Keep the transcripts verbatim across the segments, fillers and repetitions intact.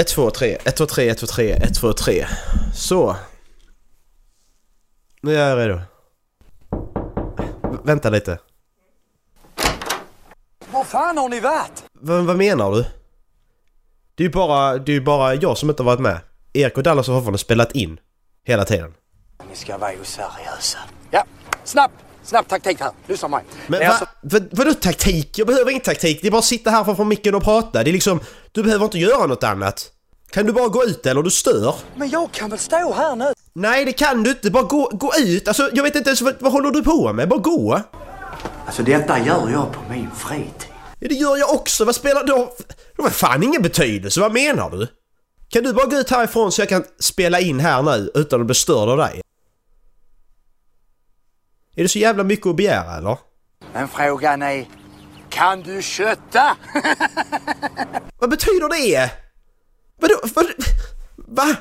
ett, två, tre, ett, två, tre, ett, två, tre, ett, två, tre. Så. Nu är jag redo. V- vänta lite. Vad fan har ni varit? V- vad menar du? Det är ju bara, det är bara jag som inte har varit med. Erik och Dallas har fortfarande spelat in hela tiden. Ni ska vara oseriösa. Ja, snabb, snabb taktik här. Lyssna mig. Men va, vad, vadå taktik? Jag behöver ingen taktik. Det är bara att sitta här framför micken och prata. Det är liksom, du behöver inte göra något annat. Kan du bara gå ut eller du stör? Men jag kan väl stå här nu? Nej, det kan du inte. Bara gå, gå ut. Alltså, jag vet inte ens, vad, vad håller du på med? Bara gå. Alltså, detta gör jag på min fritid. Ja, det gör jag också. Vad spelar du? Det har fan ingen betydelse. Vad menar du? Kan du bara gå ut härifrån så jag kan spela in här nu utan att bli störd av dig? Är det så jävla mycket att begära, eller? Men frågan är, kan du kötta? Vad betyder det? Vadå? Vad? Va?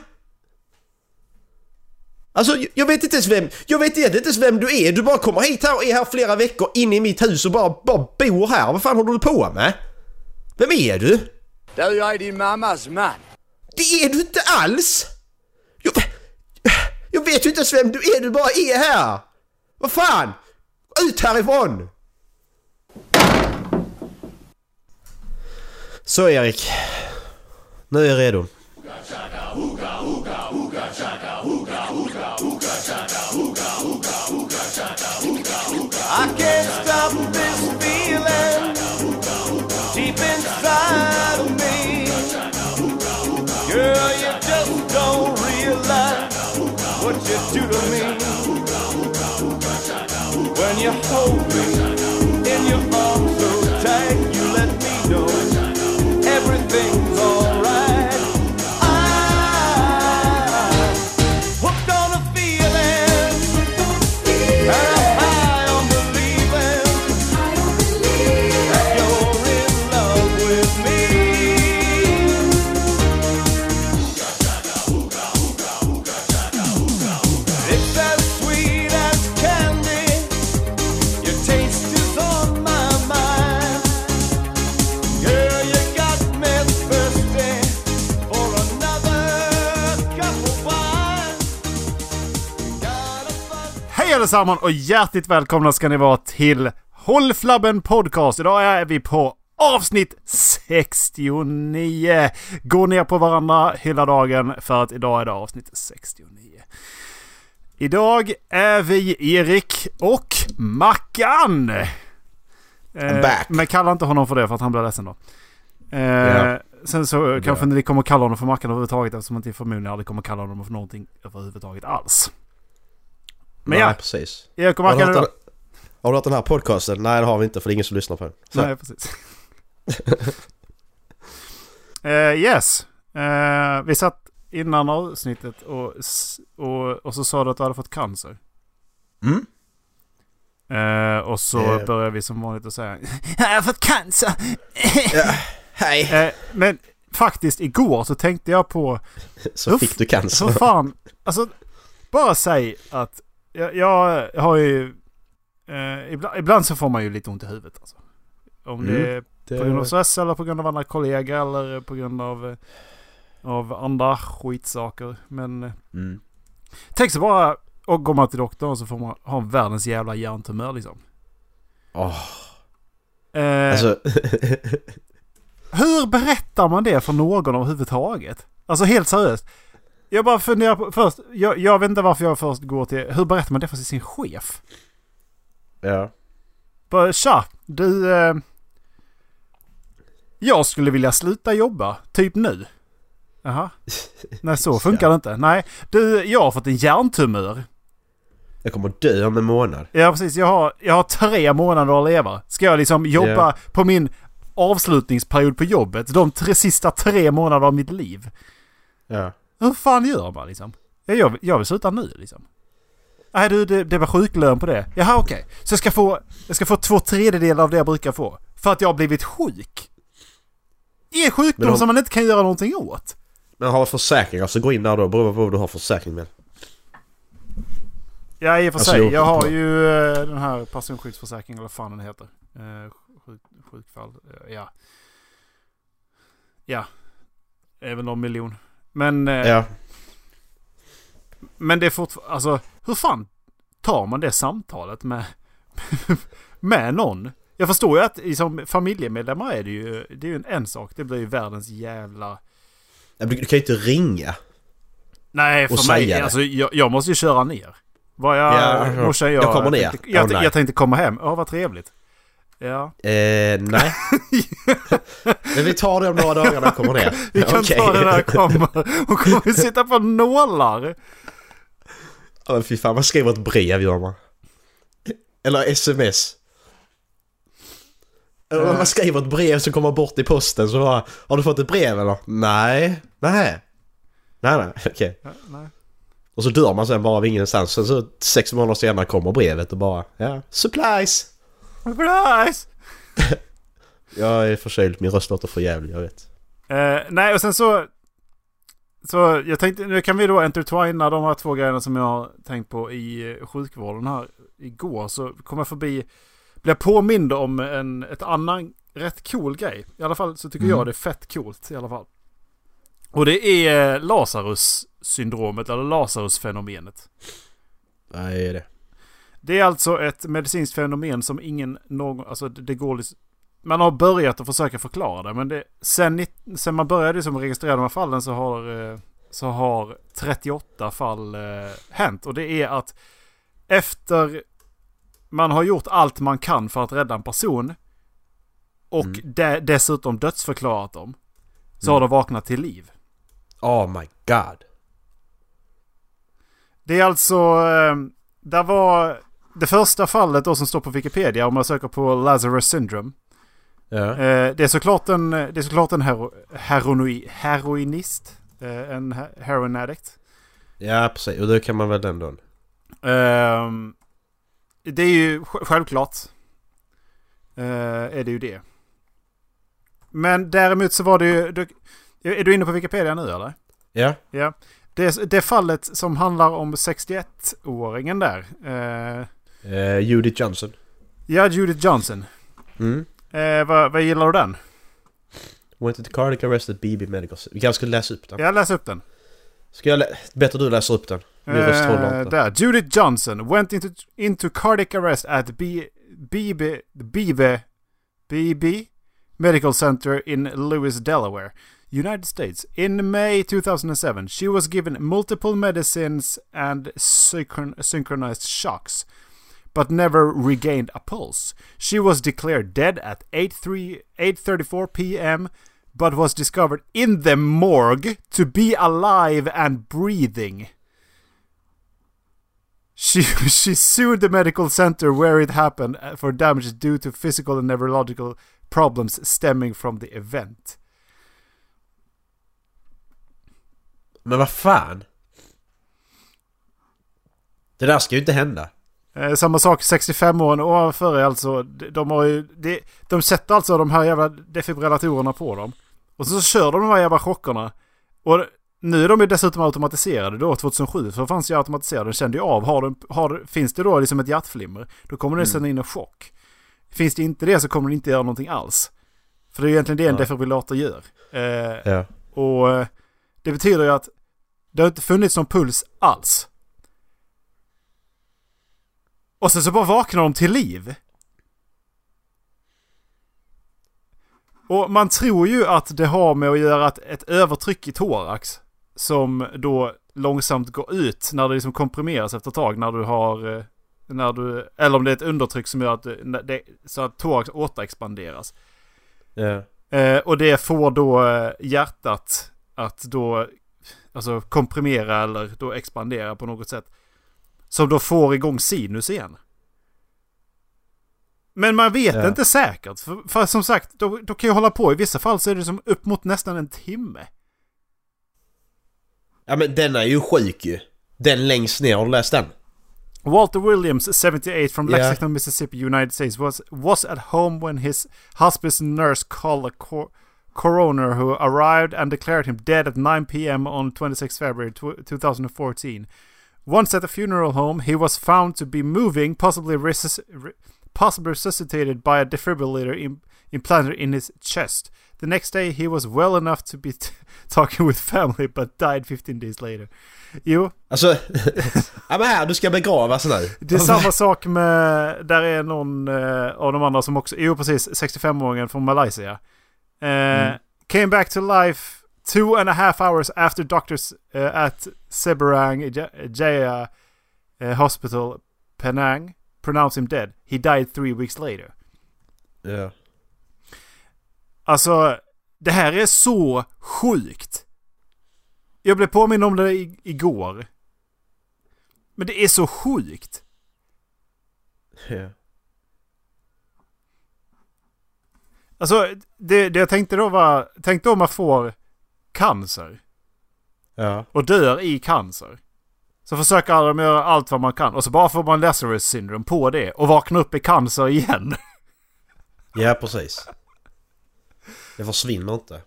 Alltså, jag vet inte ens vem... Jag vet inte ens vem du är. Du bara kommer hit här och är här flera veckor in i mitt hus och bara, bara bor här. Vad fan håller du på med? Vem är du? Du är din mammas man. Det är du inte alls! Jag, jag vet ju inte ens vem du är. Du bara är här. Vad fan? Ut härifrån! Så, Erik. Nu är jag redo. I can't stop this feeling deep inside of me. Girl, you just don't realize what you do to me. When you hold me in your arms so tight, you let me know everything's alright. I'm hooked on a feeling, and I'm high on believing that you're in love with me. It's as sweet as candy, your taste is on my mind. Girl, you got me thirsty for another cup of wine. Gotta find- Hej allesammans och hjärtligt välkomna ska ni vara till Hållflabben podcast. Idag är vi på avsnitt sextionio. Gå ner på varandra hela dagen för att idag är det avsnitt sextionio. Idag är vi Erik och Mackan. Eh, back. Men kalla inte honom för det för att han blir ledsen då. Eh, Ja. Sen så kanske ni kommer kalla honom för Mackan överhuvudtaget eftersom man inte förmodligen aldrig kommer kalla honom för någonting överhuvudtaget alls. Men ja, Nej, precis. Erik och Har du, Mackan hört är den, då. har du hört den här podcasten? Nej, det har vi inte för det är ingen som lyssnar på den. Så. Nej, precis. Eh, yes. Eh, vi satt innan avsnittet och, och, och så sa du att du hade fått cancer. Mm. Eh, och så Eh. började vi som vanligt att säga jag har fått cancer. Ja, hej. Eh, men faktiskt igår så tänkte jag på Så fick du cancer. Så fan, alltså bara säg att jag, jag har ju eh, ibland, ibland så får man ju lite ont i huvudet alltså. Om Mm. det är på grund av stress eller på grund av andra kollegor eller på grund av eh, av andra skitsaker. Men Mm. tänk så bara och går man till doktorn så får man ha en världens jävla hjärntumör liksom. Åh. Eh, Alltså, hur berättar man det för någon överhuvudtaget? Alltså helt seriöst. Jag bara funderar på först. Jag, jag vet inte varför jag först går till. Hur berättar man det för sin chef? ja. Bara, tja, du. Eh, jag skulle vilja sluta jobba. Typ nu. Jaha. Nej, så funkar det inte. Nej, du, jag har fått en hjärntumör. Jag kommer dö om en månad. Ja, precis. Jag har, jag har tre månader att leva. Ska jag liksom jobba Ja. på min avslutningsperiod på jobbet? De tre, sista tre månader av mitt liv. Ja. Hur fan gör man liksom? Jag, jag, jag vill sluta nu liksom. Nej, du, det, det var sjuklön på det. Jaha, okej. Så jag ska, få, jag ska få två tredjedelar av det jag brukar få. För att jag har blivit sjuk. Det är sjukdom Men om- som man inte kan göra någonting åt. Men har du försäkring? Alltså gå in där då. Beror på vad du har försäkring med. Ja, i och för Alltså, sig. jag- Jag har ju eh, den här personskyddsförsäkringen, eller vad fan den heter. Eh, sjuk, sjukfall. Eh, Ja. Ja. även någon miljon. Men eh, ja. Men det är fortfarande, alltså, hur fan tar man det samtalet med med någon? Jag förstår ju att som familjemedlemmar är det ju, det är ju en, en sak. Det blir ju världens jävla... Du kan ju inte ringa. Nej, för mig, alltså, jag, jag måste ju köra ner. Var jag, ja, morsan, jag, jag kommer ner. Jag tänkte, jag, oh, jag tänkte komma hem. Ja, oh, vad trevligt. Ja. Eh, nej. Men vi tar det om några dagar när jag kommer ner. Vi kan okay. ta det när jag kommer. Hon kommer sitta på nålar. Ja, men fy fan, man skriver ett brev, gör man. Eller sms. Eller man skriver ett brev som kommer bort i posten, så bara, har du fått ett brev eller? Nej. Nej. Nej, nej, okej. Okay. Ja, och så dör man sen bara av ingenstans. Sen så sex månader senare kommer brevet och bara, ja, supplies! Supplies! Jag är förkyld, min röst låter för jävlig, jag vet. Eh, nej, och sen så... Så jag tänkte, nu kan vi då intertwina de här två grejerna som jag har tänkt på i sjukvården här igår. Så kommer jag förbi... Blir jag påmind om en ett annan rätt cool grej. I alla fall så tycker mm. jag det är fett coolt i alla fall. Och det är Lazarus-syndromet eller Lazarus-fenomenet. Vad är det? Det är alltså ett medicinskt fenomen som ingen någon, alltså det går, man har börjat att försöka förklara det, men det, sen sen man började som registrera de här fallen så har så har trettioåtta fall hänt, och det är att efter man har gjort allt man kan för att rädda en person och mm. de, dessutom dödsförklarat dem, så mm. har de vaknat till liv. Oh my god. Det är alltså, där var det första fallet då som står på Wikipedia om man söker på Lazarus-syndrom. Ja. Det är såklart en, det är såklart en hero, heroinoi, heroinist, en heroin addict. Ja, precis. Och då kan man väl den då. Ehm... Det är ju självklart uh, är det ju det. Men däremot så var det ju du, är du inne på Wikipedia nu eller? Ja. Yeah. Ja. Yeah. Det, det fallet som handlar om sextioettåringen där. Uh, uh, Judith Johnson. Ja, Judith Johnson. Mm. Uh, vad, vad gillar du den? Went to the cardiac arrest at Beebe Medical Center. Vi kanske skulle läsa upp den. Jag läser upp den. Ska jag lä- bättre du läser upp den. Uh, där. Judith Johnson went into into cardiac arrest at Beebe Beebe Beebe Beebe Medical Center in Lewes, Delaware, United States, in May two thousand seven. She was given multiple medicines and synchron- synchronized shocks, but never regained a pulse. She was declared dead at eight thirty-four p.m. but was discovered in the morgue to be alive and breathing. She she sued the medical center where it happened for damages due to physical and neurological problems stemming from the event. Men vad fan? Det där ska ju inte hända. Eh, samma sak sextiofem år ovanför, alltså de har ju de, de sätter alltså de här jävla defibrillatorerna på dem. Och så, så kör de de här jävla chockerna. Och nu är de ju dessutom automatiserade då tjugohundrasju, för fanns ju automatiserade, den kände ju av, har den, har, finns det då liksom ett hjärtflimmer, då kommer det mm. sen in en chock. Finns det inte det så kommer det inte göra någonting alls. För det är ju egentligen det ja. en defibrillator gör. Eh, ja. Och det betyder ju att det har inte funnits någon puls alls. Och sen så bara vaknar de till liv. Och man tror ju att det har med att göra att ett övertryck i thorax som då långsamt går ut när det liksom komprimeras efter ett tag, när du har, när du, eller om det är ett undertryck som gör att det, så att thorax återexpanderas. Yeah. Eh, och det får då hjärtat att då alltså komprimera eller då expandera på något sätt som då får igång sinus igen. Men man vet ja. inte säkert. För, för som sagt, då, då kan jag hålla på. I vissa fall så är det som upp mot nästan en timme. Ja, men den är ju sjuk ju. Den längst ner, har du läst den? Walter Williams, seventy-eight, from Lexington, yeah. Mississippi, United States, was, was at home when his hospice nurse called a cor- coroner who arrived and declared him dead at nine p.m. on twenty-sixth of February twenty fourteen. Once at a funeral home, he was found to be moving, possibly resist... Re- possibly resuscitated by a defibrillator im- implanted in his chest. The next day he was well enough to be t- talking with family but died fifteen days later. Jo. Alltså, ja men här, du ska begravas nu. Det är samma sak med, där är någon eh, av de andra som också, jo precis, sextiofem-åringen från Malaysia. Eh, mm. Came back to life two and a half hours after doctors uh, at Seberang Jaya uh, Hospital, Penang, pronounced him dead. He died three weeks later. Ja. Yeah. Alltså, det här är så sjukt. Jag blev påminn om det i- igår. Men det är så sjukt. Ja. Yeah. Alltså, det, det jag tänkte då var, tänkte om man får cancer. Ja. Och dör i cancer. Så försöker alla de göra allt vad man kan. Och så bara får man Lazarus-syndrom på det. Och vaknar upp i cancer igen. Ja, precis. Det försvinner inte.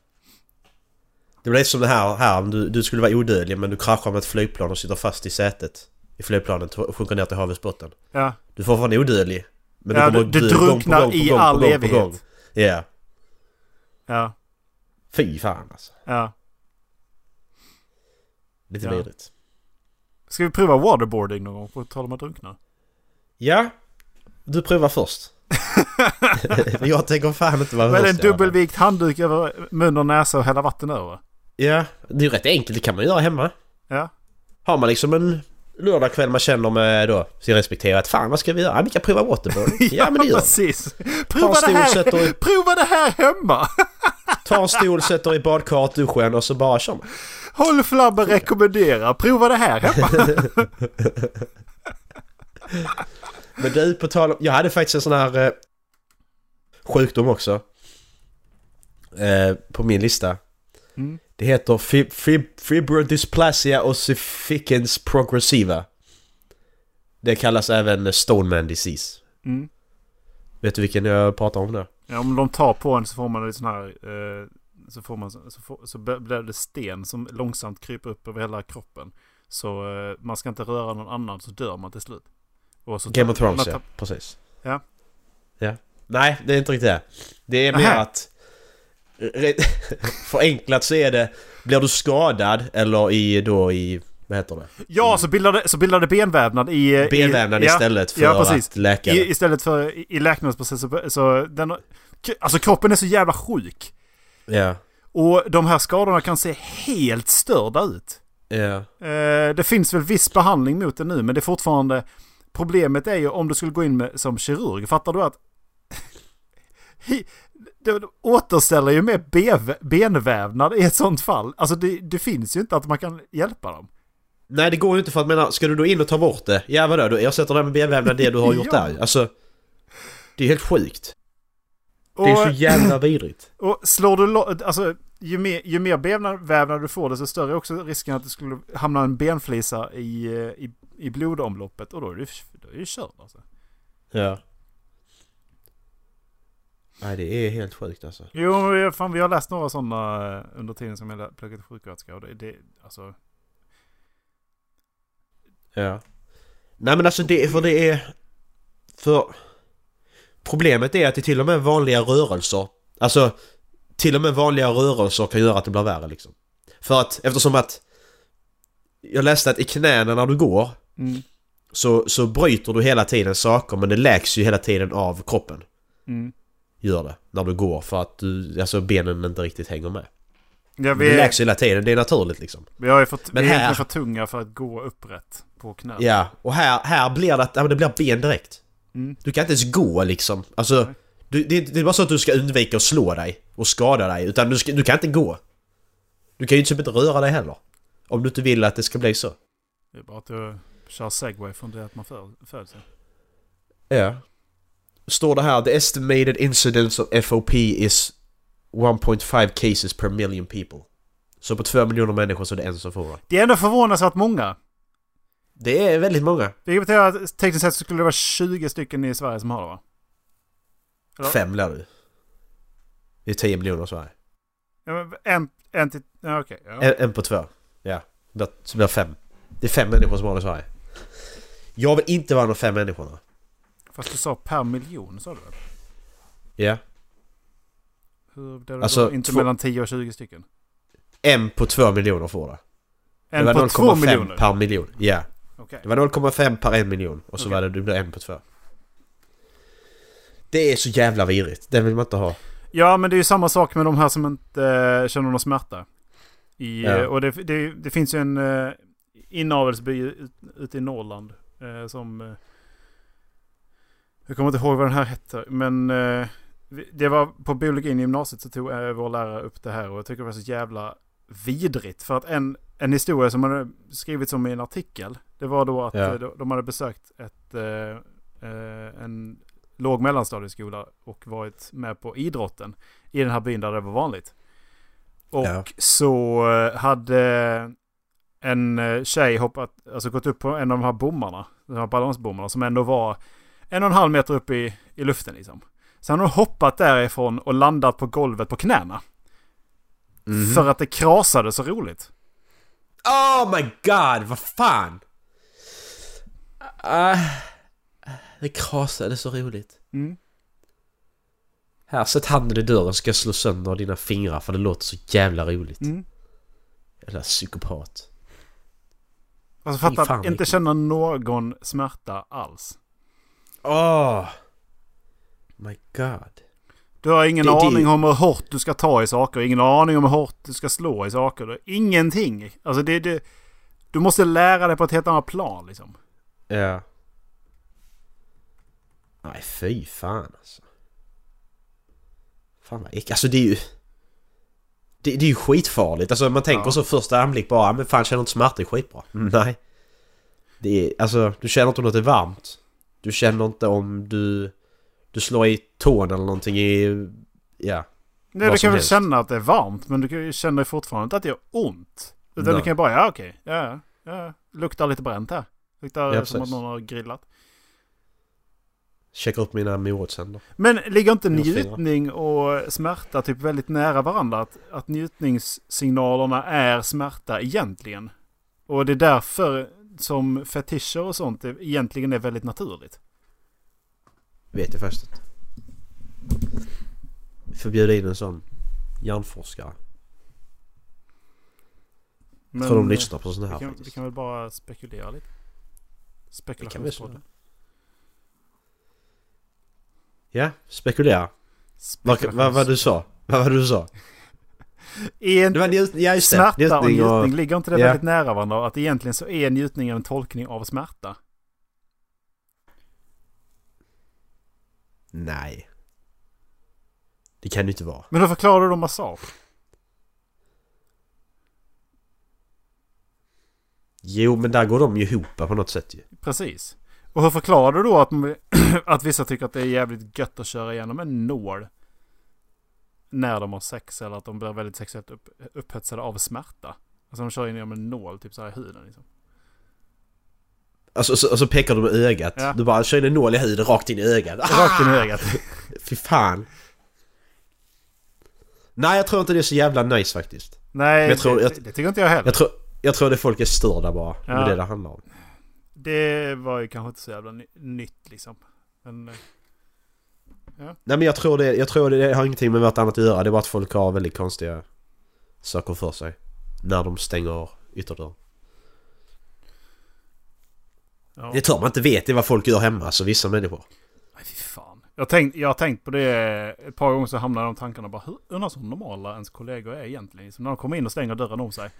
Det blir som det här. här du, du skulle vara odödlig men du kraschar med ett flygplan och sitter fast i sätet. I flygplanet och sjunker ner till havsbotten. Ja. Du får vara odödlig. Men ja, du, du, du drunknar gång på gång på i gång all på gång evighet. På gång. Yeah. Ja. Fy fan alltså. Ja. Lite ja. Ledigt. Ska vi prova waterboarding någon gång på tal om att drunkna? Ja. Du provar först. Jag tänker fan inte vad det är. Men en dubbelvikt handduk över mun och näsa och hela vatten över. Ja, det är rätt enkelt. Det kan man göra hemma. Ja. Har man liksom en lördagkväll man känner med då sin respekterat. Fan, vad ska vi göra? Vi kan prova waterboarding. Ja, ja, men det gör precis. Prova det här. Sätter... Prova det här hemma. Ta en stol, sätter i badkart, duschen och så bara kör man. Hållflabben rekommenderar. Prova det här hemma. Men du, på tal om... Jag hade faktiskt en sån här eh, sjukdom också. Eh, på min lista. Mm. Det heter fib- fib- Fibrodysplasia Ossificans progressiva. Det kallas även Stone Man Disease. Mm. Vet du vilken jag pratar om nu? Ja, om de tar på en så får man en sån här... Eh, så får man så, så, så blir det sten som långsamt kryper upp över hela kroppen. Så eh, man ska inte röra någon annan så dör man till slut. Och så Game of Thrones, ja, precis. Ja. Ja. Nej, det är inte riktigt det. Det är mer Aha. att förenklat så är det, blir du skadad eller i då i vad heter det? Ja, så bildade så bildade benvävnad i benvävnad i, istället ja, för ja, att läkare. I, istället för i, i läkningsprocessen så, så den alltså kroppen är så jävla sjuk. Ja. Och de här skadorna kan se helt störda ut. Ja. Eh, det finns väl viss behandling mot det nu, men det är fortfarande. Problemet är ju om du skulle gå in med, som kirurg, fattar du att det återställer ju med bev, benvävnad i ett sånt fall. Alltså det, det finns ju inte att man kan hjälpa dem. Nej, det går ju inte för att menar, ska du då in och ta bort det? Ja, vadå? Du ersätter det med benvävnad det du har gjort där. Alltså, det är helt sjukt. Det är och, så jävla vidrigt. Och slår du lo- alltså, ju mer, ju mer benvävnad du får det så större är också risken att du skulle hamna en benflisa i, i i blodomloppet och då är det, då är det kört alltså. Ja. Nej, det är helt sjukt alltså. Jo, fan, vi har läst några sådana under tiden som jag pluggat till sjuksköterska och det, det alltså. Ja. Nej men alltså det, för det är för problemet är att det till och med vanliga rörelser, alltså till och med vanliga rörelser kan göra att det blir värre liksom. För att eftersom att jag läste att i knäna när du går Mm. Så, så bryter du hela tiden saker, men det läks ju hela tiden av kroppen. Mm. Gör det när du går för att du, alltså benen inte riktigt hänger med. Ja, vi... Det läks ju hela tiden, det är naturligt liksom. Vi har ju fått, men vi här... är för tunga för att gå upprätt på knä. Ja, och här, här blir det, ja, det blir ben direkt. Mm. Du kan inte ens gå liksom. Alltså, du, det, det är bara så att du ska undvika att slå dig och skada dig, utan du, ska, du kan inte gå. Du kan ju inte röra dig heller. Om du inte vill att det ska bli så. Det är bara att du... kör segway från det att man föds. Ja. Står det här, the estimated incidence of F O P is one point five cases per million people. Så på två miljoner människor så är det en som får det. Det är ändå förvånansvärt många. Det är väldigt många. Det betyder att tekniskt sett skulle det vara tjugo stycken i Sverige som har det, va? Eller? Fem lär du. Det är tio miljoner i Sverige. Ja, men en, en till... Ja, okay, ja. En, en på två. Ja. Så blir det fem. Det är fem människor som har det i Sverige. Jag vill inte vara någon fem människorna. Fast du sa per miljon, sa du? Ja. Yeah. Hur blir det alltså, då? Inte två... mellan tio och tjugo stycken? En på två miljoner får det. En det var noll komma fem per miljon. Ja. Yeah. Okay. Det var noll komma fem per en miljon. Och så okay. var det, du blev en på två. Det är så jävla virrigt. Den vill man inte ha. Ja, men det är ju samma sak med de här som inte eh, känner någon smärta. I, ja. Och det, det, det finns ju en eh, inavelsby ut, ute i Norrland eh, som... Eh, jag kommer inte ihåg vad den här hette, men eh, det var på biologin i gymnasiet så tog eh, vår lärare upp det här och jag tycker det var så jävla vidrigt. För att en, en historia som hade skrivits om i en artikel, det var då att ja. de, de hade besökt ett, eh, eh, en... låg mellanstadieskola och varit med på idrotten i den här byn där det var vanligt. Och ja. så hade en tjej hoppat, alltså gått upp på en av de här bommarna, de här balansbommarna som ändå var en och en halv meter upp i, i luften liksom. Sen har hon hoppat därifrån och landat på golvet på knäna. Mm. För att det krasade så roligt. Oh my god, vad fan! Ah... Uh. Det krasade så roligt. Mm. Här, sätt handen i dörren, ska jag slå sönder dina fingrar för det låter så jävla roligt. Mm. Jävla psykopat. Alltså fattar, fan, inte känna någon smärta alls. Åh. Oh. My god. Du har ingen det, aning det... om hur hårt du ska ta i saker. Ingen aning om hur hårt du ska slå i saker. Ingenting. Alltså det, det, du måste lära dig på ett helt annat plan liksom. Ja. Yeah. Nej, fy fan alltså. Fan vad äck. Alltså det är ju det, det är ju skitfarligt. Alltså man tänker ja. så första anblick bara, men fan känner inte smärta är skitbra. Mm, nej. Det är, alltså du känner inte om något är varmt. Du känner inte om du du slår i tån eller någonting i ja. Nej, du kan väl känna att det är varmt, men du kan ju känna fortfarande inte att det är ont. Utan nej. Du kan ju bara, ja okej, ja, ja, luktar lite bränt här. Luktar ja, som att någon har grillat. Checka upp mina morotsänder. Men ligger inte njutning och smärta typ väldigt nära varandra? Att, att njutningssignalerna är smärta egentligen. Och det är därför som fetischer och sånt egentligen är väldigt naturligt. Vet jag först. Förbjud in en sån hjärnforskare. Men, tror de lyssnar på sådana här vi kan, faktiskt. Vi kan väl bara spekulera lite. Spekulationsråden. Ja, spekulera. Vad va, va du sa? Vad va du sa? En, det var njut, ja, just smärta det. Njutning och njutning, ligger inte det ja. väldigt nära varandra? Att egentligen så är njutning en tolkning av smärta? Nej. Det kan det inte vara. Men då förklarar du massage? Jo, men där går de ju ihop på något sätt ju. Precis. Och hur förklarar du då att, att vissa tycker att det är jävligt gött att köra igenom en nål när de har sex eller att de blir väldigt sexuellt upp, upphetsade av smärta? Alltså de kör igenom en nål typ så här i huden liksom. Alltså, och, så, och så pekar de med ögat. Ja. Du bara kör in en nål i huden rakt in i ögat. Ah! Rakt in i ögat. Fy fan. Nej, jag tror inte det är så jävla nice faktiskt. Nej, jag tror, det, jag, det tycker inte jag heller. Jag tror, jag tror att folk är störda bara ja. med det det handlar om. Det var ju kanske inte så jävla ny- nytt liksom. Men, ja. Nej, men jag tror det jag tror det har ingenting med något annat att göra. Det är bara att folk har väldigt konstiga saker för sig när de stänger ytterdörren. Ja. Det tror man inte vet det vad folk gör hemma, så vissa människor. Nej, fy fan. Jag tänkt jag har tänkt på det ett par gånger så hamnar de tankarna bara hur undrar så normala ens kollegor är egentligen som när de kommer in och stänger dörren om sig.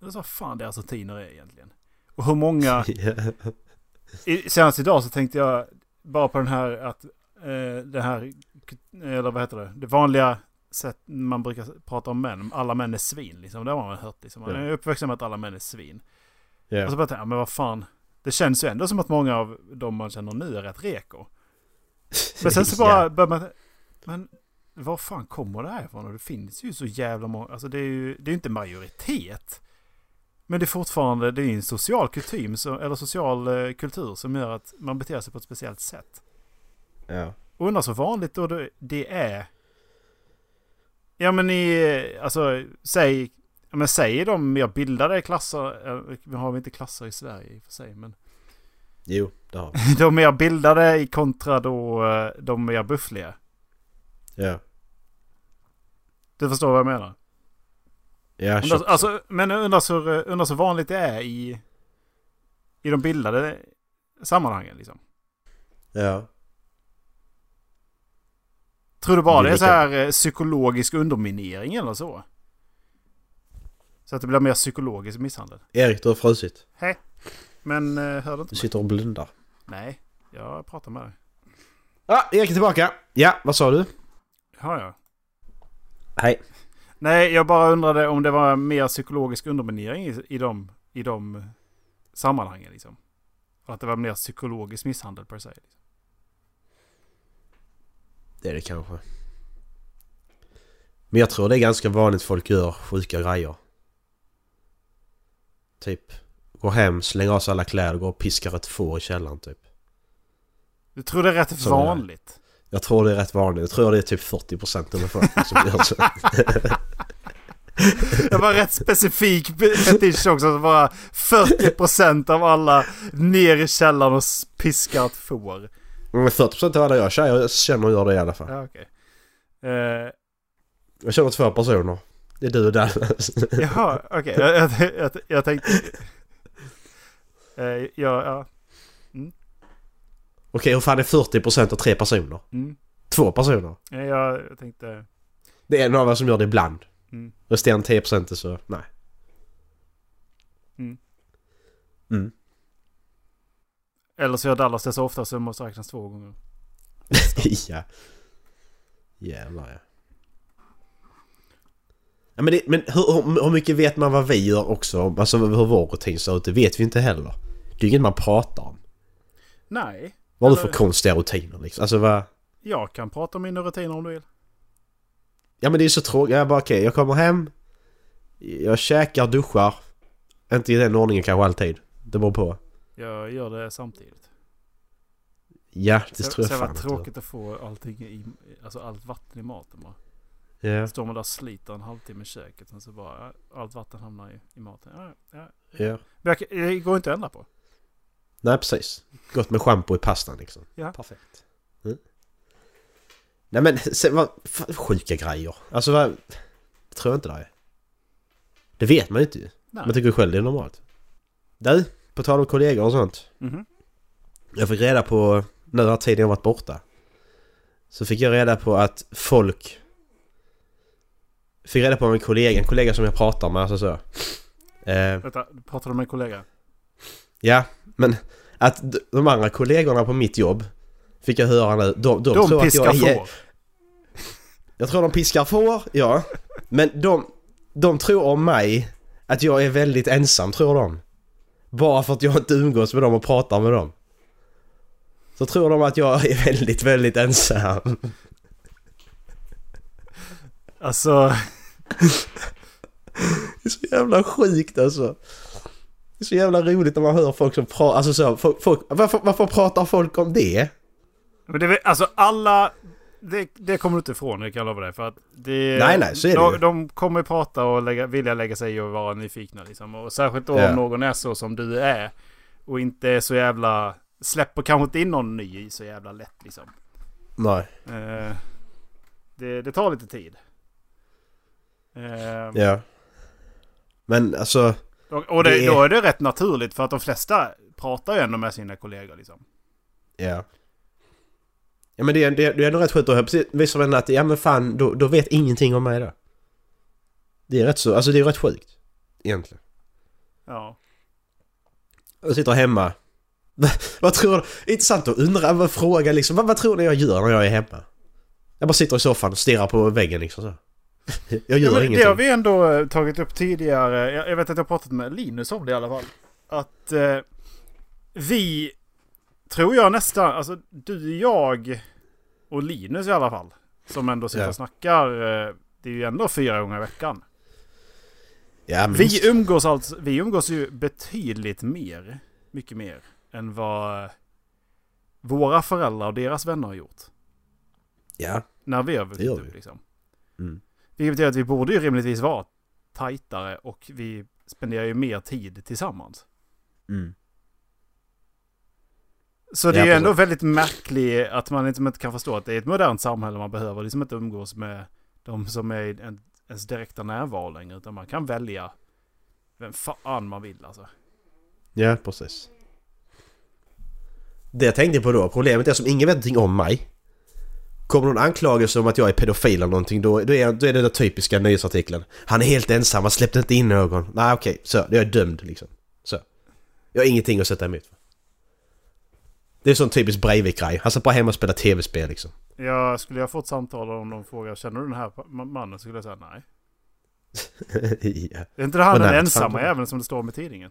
Det är så fan deras rutiner är egentligen. Och hur många... I, senast idag så tänkte jag bara på den här att eh, det här, eller vad heter det? Det vanliga sätt man brukar prata om män. Alla män är svin, liksom. Det har man hört, liksom. Man är uppvuxen med att alla män är svin. Yeah. Och så bara tänkte jag, men vad fan. Det känns ju ändå som att många av de man känner nu är rätt reko. Men sen så bara yeah. börjar man... Men var fan kommer det här ifrån? Och det finns ju så jävla många... Alltså det är ju det är inte majoritet. Men det är fortfarande det är en social kutym eller social kultur som gör att man beter sig på ett speciellt sätt. Ja. Och undrar så vanligt då det är ja men i alltså säg ja, men säger de mer bildade klasser vi har vi inte klasser i Sverige i och för sig men Jo, det har vi. De är bildade i kontra då de är buffliga. Ja. Du förstår vad jag menar? Ja, undras, alltså, men undras hur, undras hur vanligt det är i, i de bildade sammanhangen liksom. Ja. Tror du bara det är så här psykologisk underminering eller så? Så att det blir mer psykologisk misshandel. Erik, du har frusit. Hej. Men hör du inte? Du sitter och blundar. Nej, jag pratar med dig. Ja, ah, Erik är tillbaka. Ja, vad sa du? Har jag. Hej. Nej, jag bara undrade om det var mer psykologisk underminering i, i, de, i de sammanhangen liksom. Att det var mer psykologisk misshandel per se liksom. Det är det kanske. Men jag tror det är ganska vanligt folk gör sjuka grejer. Typ går hem, slänger av sig alla kläder, går och piskar ett får i källaren typ. Du tror det är rätt så vanligt? Det, jag tror det är rätt vanligt. Jag tror det är typ fyrtio procent eller folk som gör så. Det var rätt specifik fetisch också. Bara fyrtio procent av alla ner i källaren och piskar ett får. Men fyrtio procent av alla jag känner, jag känner och gör det i alla fall. Ja, okay. uh... Jag känner två personer. Det är du och Dallas. Jaha, okej. Okay. Jag, jag, jag, jag tänkte... Uh, ja, ja. Mm. Okej, okay, hur fan är fyrtio procent av tre personer? Mm. Två personer? Ja, jag, jag tänkte... Det är en av dem som gör det ibland. Mm. Resten tio procent så, nej. Mm. Mm. Eller så gör Dallas det så ofta så måste räknas två gånger. Ja. Jävlar ja. Ja, men, det, men hur, hur mycket vet man vad vi gör också? Alltså hur vår rutin ser ut, det vet vi inte heller. Det är inget man pratar om. Nej. Vad eller... du för konstiga rutiner liksom? Alltså, vad... Jag kan prata om mina rutiner om du vill. Ja men det är så tråkigt. Jag bara okej, okay, jag kommer hem. Jag käkar, duschar. Inte i den ordningen kanske alltid. Det beror på. Jag gör det samtidigt. Ja, det så, tror jag så fan. Det var tråkigt att få allting i, alltså allt vatten i maten bara. Yeah. Står man där och sliter en halvtimme i köket sen så bara allt vatten hamnar i, i maten. Ja, ja, ja. Yeah. Men jag, det går inte att ändra på. Nej, precis. Gott med shampoo i pastan liksom. Ja. Perfekt. Mm. Nej men, sen, vad, vad sjuka grejer. Alltså vad, tror jag inte det är. Det vet man ju inte. Nej. Man tycker själv det är normalt. Du? På tal om kollegor och sånt. Mm-hmm. Jag fick reda på, när den här tiden jag varit borta, så fick jag reda på att folk fick reda på en kollega, en kollega som jag pratar med. Alltså så. Eh, Vänta, pratar du med en kollega? Ja, men att de andra kollegorna på mitt jobb fick jag höra nu. De, de, de tror piskar att jag, får. Jag tror de piskar får, ja. Men de, de tror om mig att jag är väldigt ensam, tror de. Bara för att jag inte umgås med dem och pratar med dem. Så tror de att jag är väldigt, väldigt ensam. Alltså... Det är så jävla sjukt alltså. Det är så jävla roligt när man hör folk som pratar... Alltså så, folk, folk, varför, varför pratar folk om det? Men det, alltså alla... Det, det kommer du inte ifrån, det kan jag lova dig. För att det, nej, nej, så är de, det. De kommer prata och lägga, vilja lägga sig och vara nyfikna. Liksom. Och särskilt då ja. Om någon är så som du är. Och inte är så jävla... Släpper kanske inte in någon ny så jävla lätt. Liksom. Nej. Eh, det, det tar lite tid. Eh, ja. Men alltså... Och, och det, det är... då är det rätt naturligt. För att de flesta pratar ju ändå med sina kollegor. Liksom. Ja. Ja, men det är, det, det är nog rätt skönt att höra. Precis, visar väl att, ja men fan, då, då vet ingenting om mig då. Det är rätt så, alltså det är rätt sjukt. Egentligen. Ja. Jag sitter hemma. Vad tror du? Intressant att undra, vad fråga liksom. Vad, vad tror ni jag gör när jag är hemma? Jag bara sitter i soffan och stirrar på väggen liksom så. Jag gör ja, ingenting. Det har vi ändå tagit upp tidigare. Jag, jag vet att jag pratat med Linus om det i alla fall. Att eh, vi... Tror jag nästan, alltså du, jag och Linus i alla fall, som ändå sitter yeah. och snackar, det är ju ändå fyra gånger i veckan. Yeah, vi, umgås alltså, vi umgås ju betydligt mer, mycket mer, än vad våra föräldrar och deras vänner har gjort. Ja, yeah. När vi har vuxit upp liksom. Mm. Vilket betyder att vi borde ju rimligtvis vara tajtare och vi spenderar ju mer tid tillsammans. Mm. Så det är ju ändå väldigt märkligt att man liksom inte kan förstå att det är ett modernt samhälle man behöver. Liksom inte umgås med de som är en, ens direkta närvaro längre, utan man kan välja vem fan man vill alltså. Ja, precis. Det jag tänkte på då, problemet är som ingen vet någonting om mig. Kommer någon anklagelse om att jag är pedofil eller någonting, då, då, är, då är det den typiska nyhetsartikeln. Han är helt ensam, han släppte inte in någon. Nej, okej, så jag är dömd liksom. Så. Jag har ingenting att sätta emot. Det är sån typisk Breivik-grej. Han satt bara hemma och spelade tv-spel liksom. Ja, skulle jag fått samtal om de frågar, känner du den här mannen? Skulle jag säga nej. Ja. Är inte det han den ensamma även som det står med tidningen?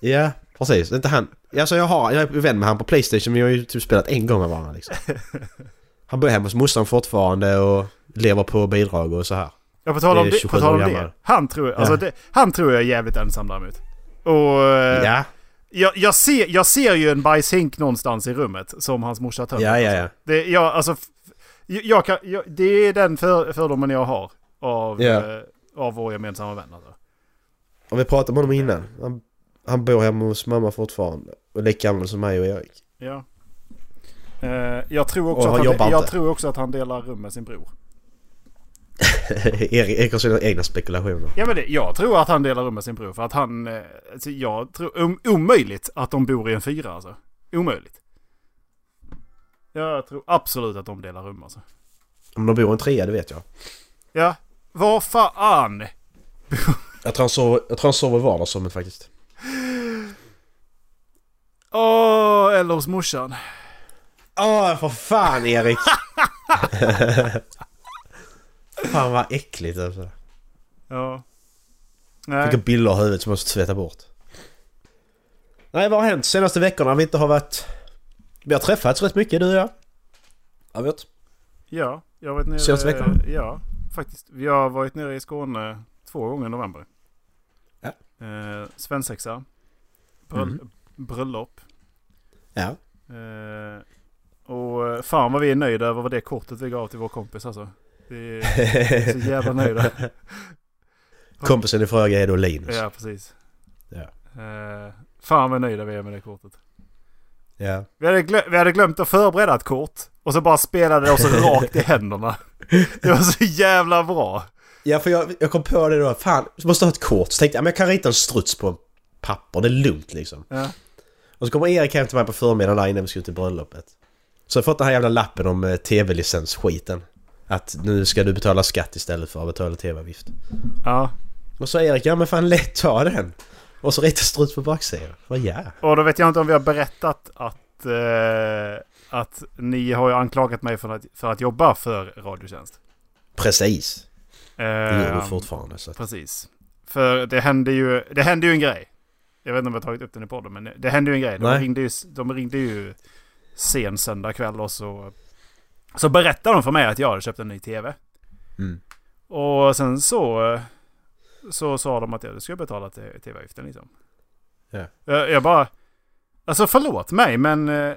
Ja, precis. Det är inte han. Alltså jag, har, jag är vän med han på Playstation, men jag har ju typ spelat en gång med varandra liksom. Han bor hemma hos morsan fortfarande och lever på bidrag och så här. Ja, på tal om det. På tal om det. Han, tror, alltså, ja. det. han tror jag är jävligt ensam däremot. Och... Ja. Jag, jag, ser, jag ser ju en bajshink någonstans i rummet som hans morsa tömmer. Ja, ja, ja. Det, jag, alltså, jag, jag kan, jag, det är den för, fördomen jag har av, ja. eh, av vår gemensamma vän. Alltså. Och vi pratade om honom innan. Han, han bor hemma hos mamma fortfarande. Och lika gammal som mig och Erik. Ja. Eh, jag, tror också och att han, jag tror också att han delar rum med sin bror. Erik har sina egna spekulationer. Ja, men det, jag tror att han delar rum med sin bror. För att han, alltså, jag tror um, omöjligt att de bor i en fyra alltså. Omöjligt. Jag tror absolut att de delar rum alltså. Om de bor i en trea, det vet jag. Ja, vad fan. Jag tror han sover, jag tror han sover vardagsrummet faktiskt. Åh, oh, eller hos morsan. Åh, oh, för fan Erik. Fan vad äckligt alltså. Ja. Nej. Vilka bilder av huvudet som måste sveta bort. Nej, vad har hänt senaste veckorna? Vi inte har varit... Vi har träffats rätt mycket, du och jag. Jag vet. Ja, jag vet nere... Senaste veckorna? Ja, faktiskt. Jag har varit nere i Skåne två gånger i november. Ja. Eh, svensexa. Bröll... Mm. Bröllop. Ja. Eh, och fan vad vi är nöjda över vad det kortet vi gav till vår kompis alltså. Det är så jävla nöjda. Kompisen i fråga är då Linus. Ja, precis. Ja. Fan vad nöjda vi är med det kortet. Ja. Vi hade, glö- vi hade glömt att förbereda ett kort och så bara spelade det oss rakt i händerna. Det var så jävla bra. Ja, för jag, jag kom på det då. Fan, jag måste ha ett kort. Så tänkte jag, men jag kan rita en struts på papper. Det är lugnt liksom. Ja. Och så kommer Erik hem till mig på förmiddagen där innan vi skulle till bröllopet. Så jag fått den här jävla lappen om tv-licensskiten. Att nu ska du betala skatt istället för att betala tv-avgift. Ja. Och så Erik, ja men fan lätt, ta den. Och så ritar strut på baksidan. Vad ja. Och då vet jag inte om vi har berättat att, eh, att ni har ju anklagat mig för att, för att jobba för Radiotjänst. Precis. Eh, det gör du fortfarande. Så att... Precis. För det hände, ju, det hände ju en grej. Jag vet inte om jag har tagit upp den i podden, men det hände ju en grej. De, ringde ju, de ringde ju sen söndag kväll och så... Så berättade de för mig att jag hade köpt en ny tv. Mm. Och sen så så sa de att jag skulle betala tv-avgiften liksom. Yeah. Jag, jag bara, alltså förlåt mig, men eh,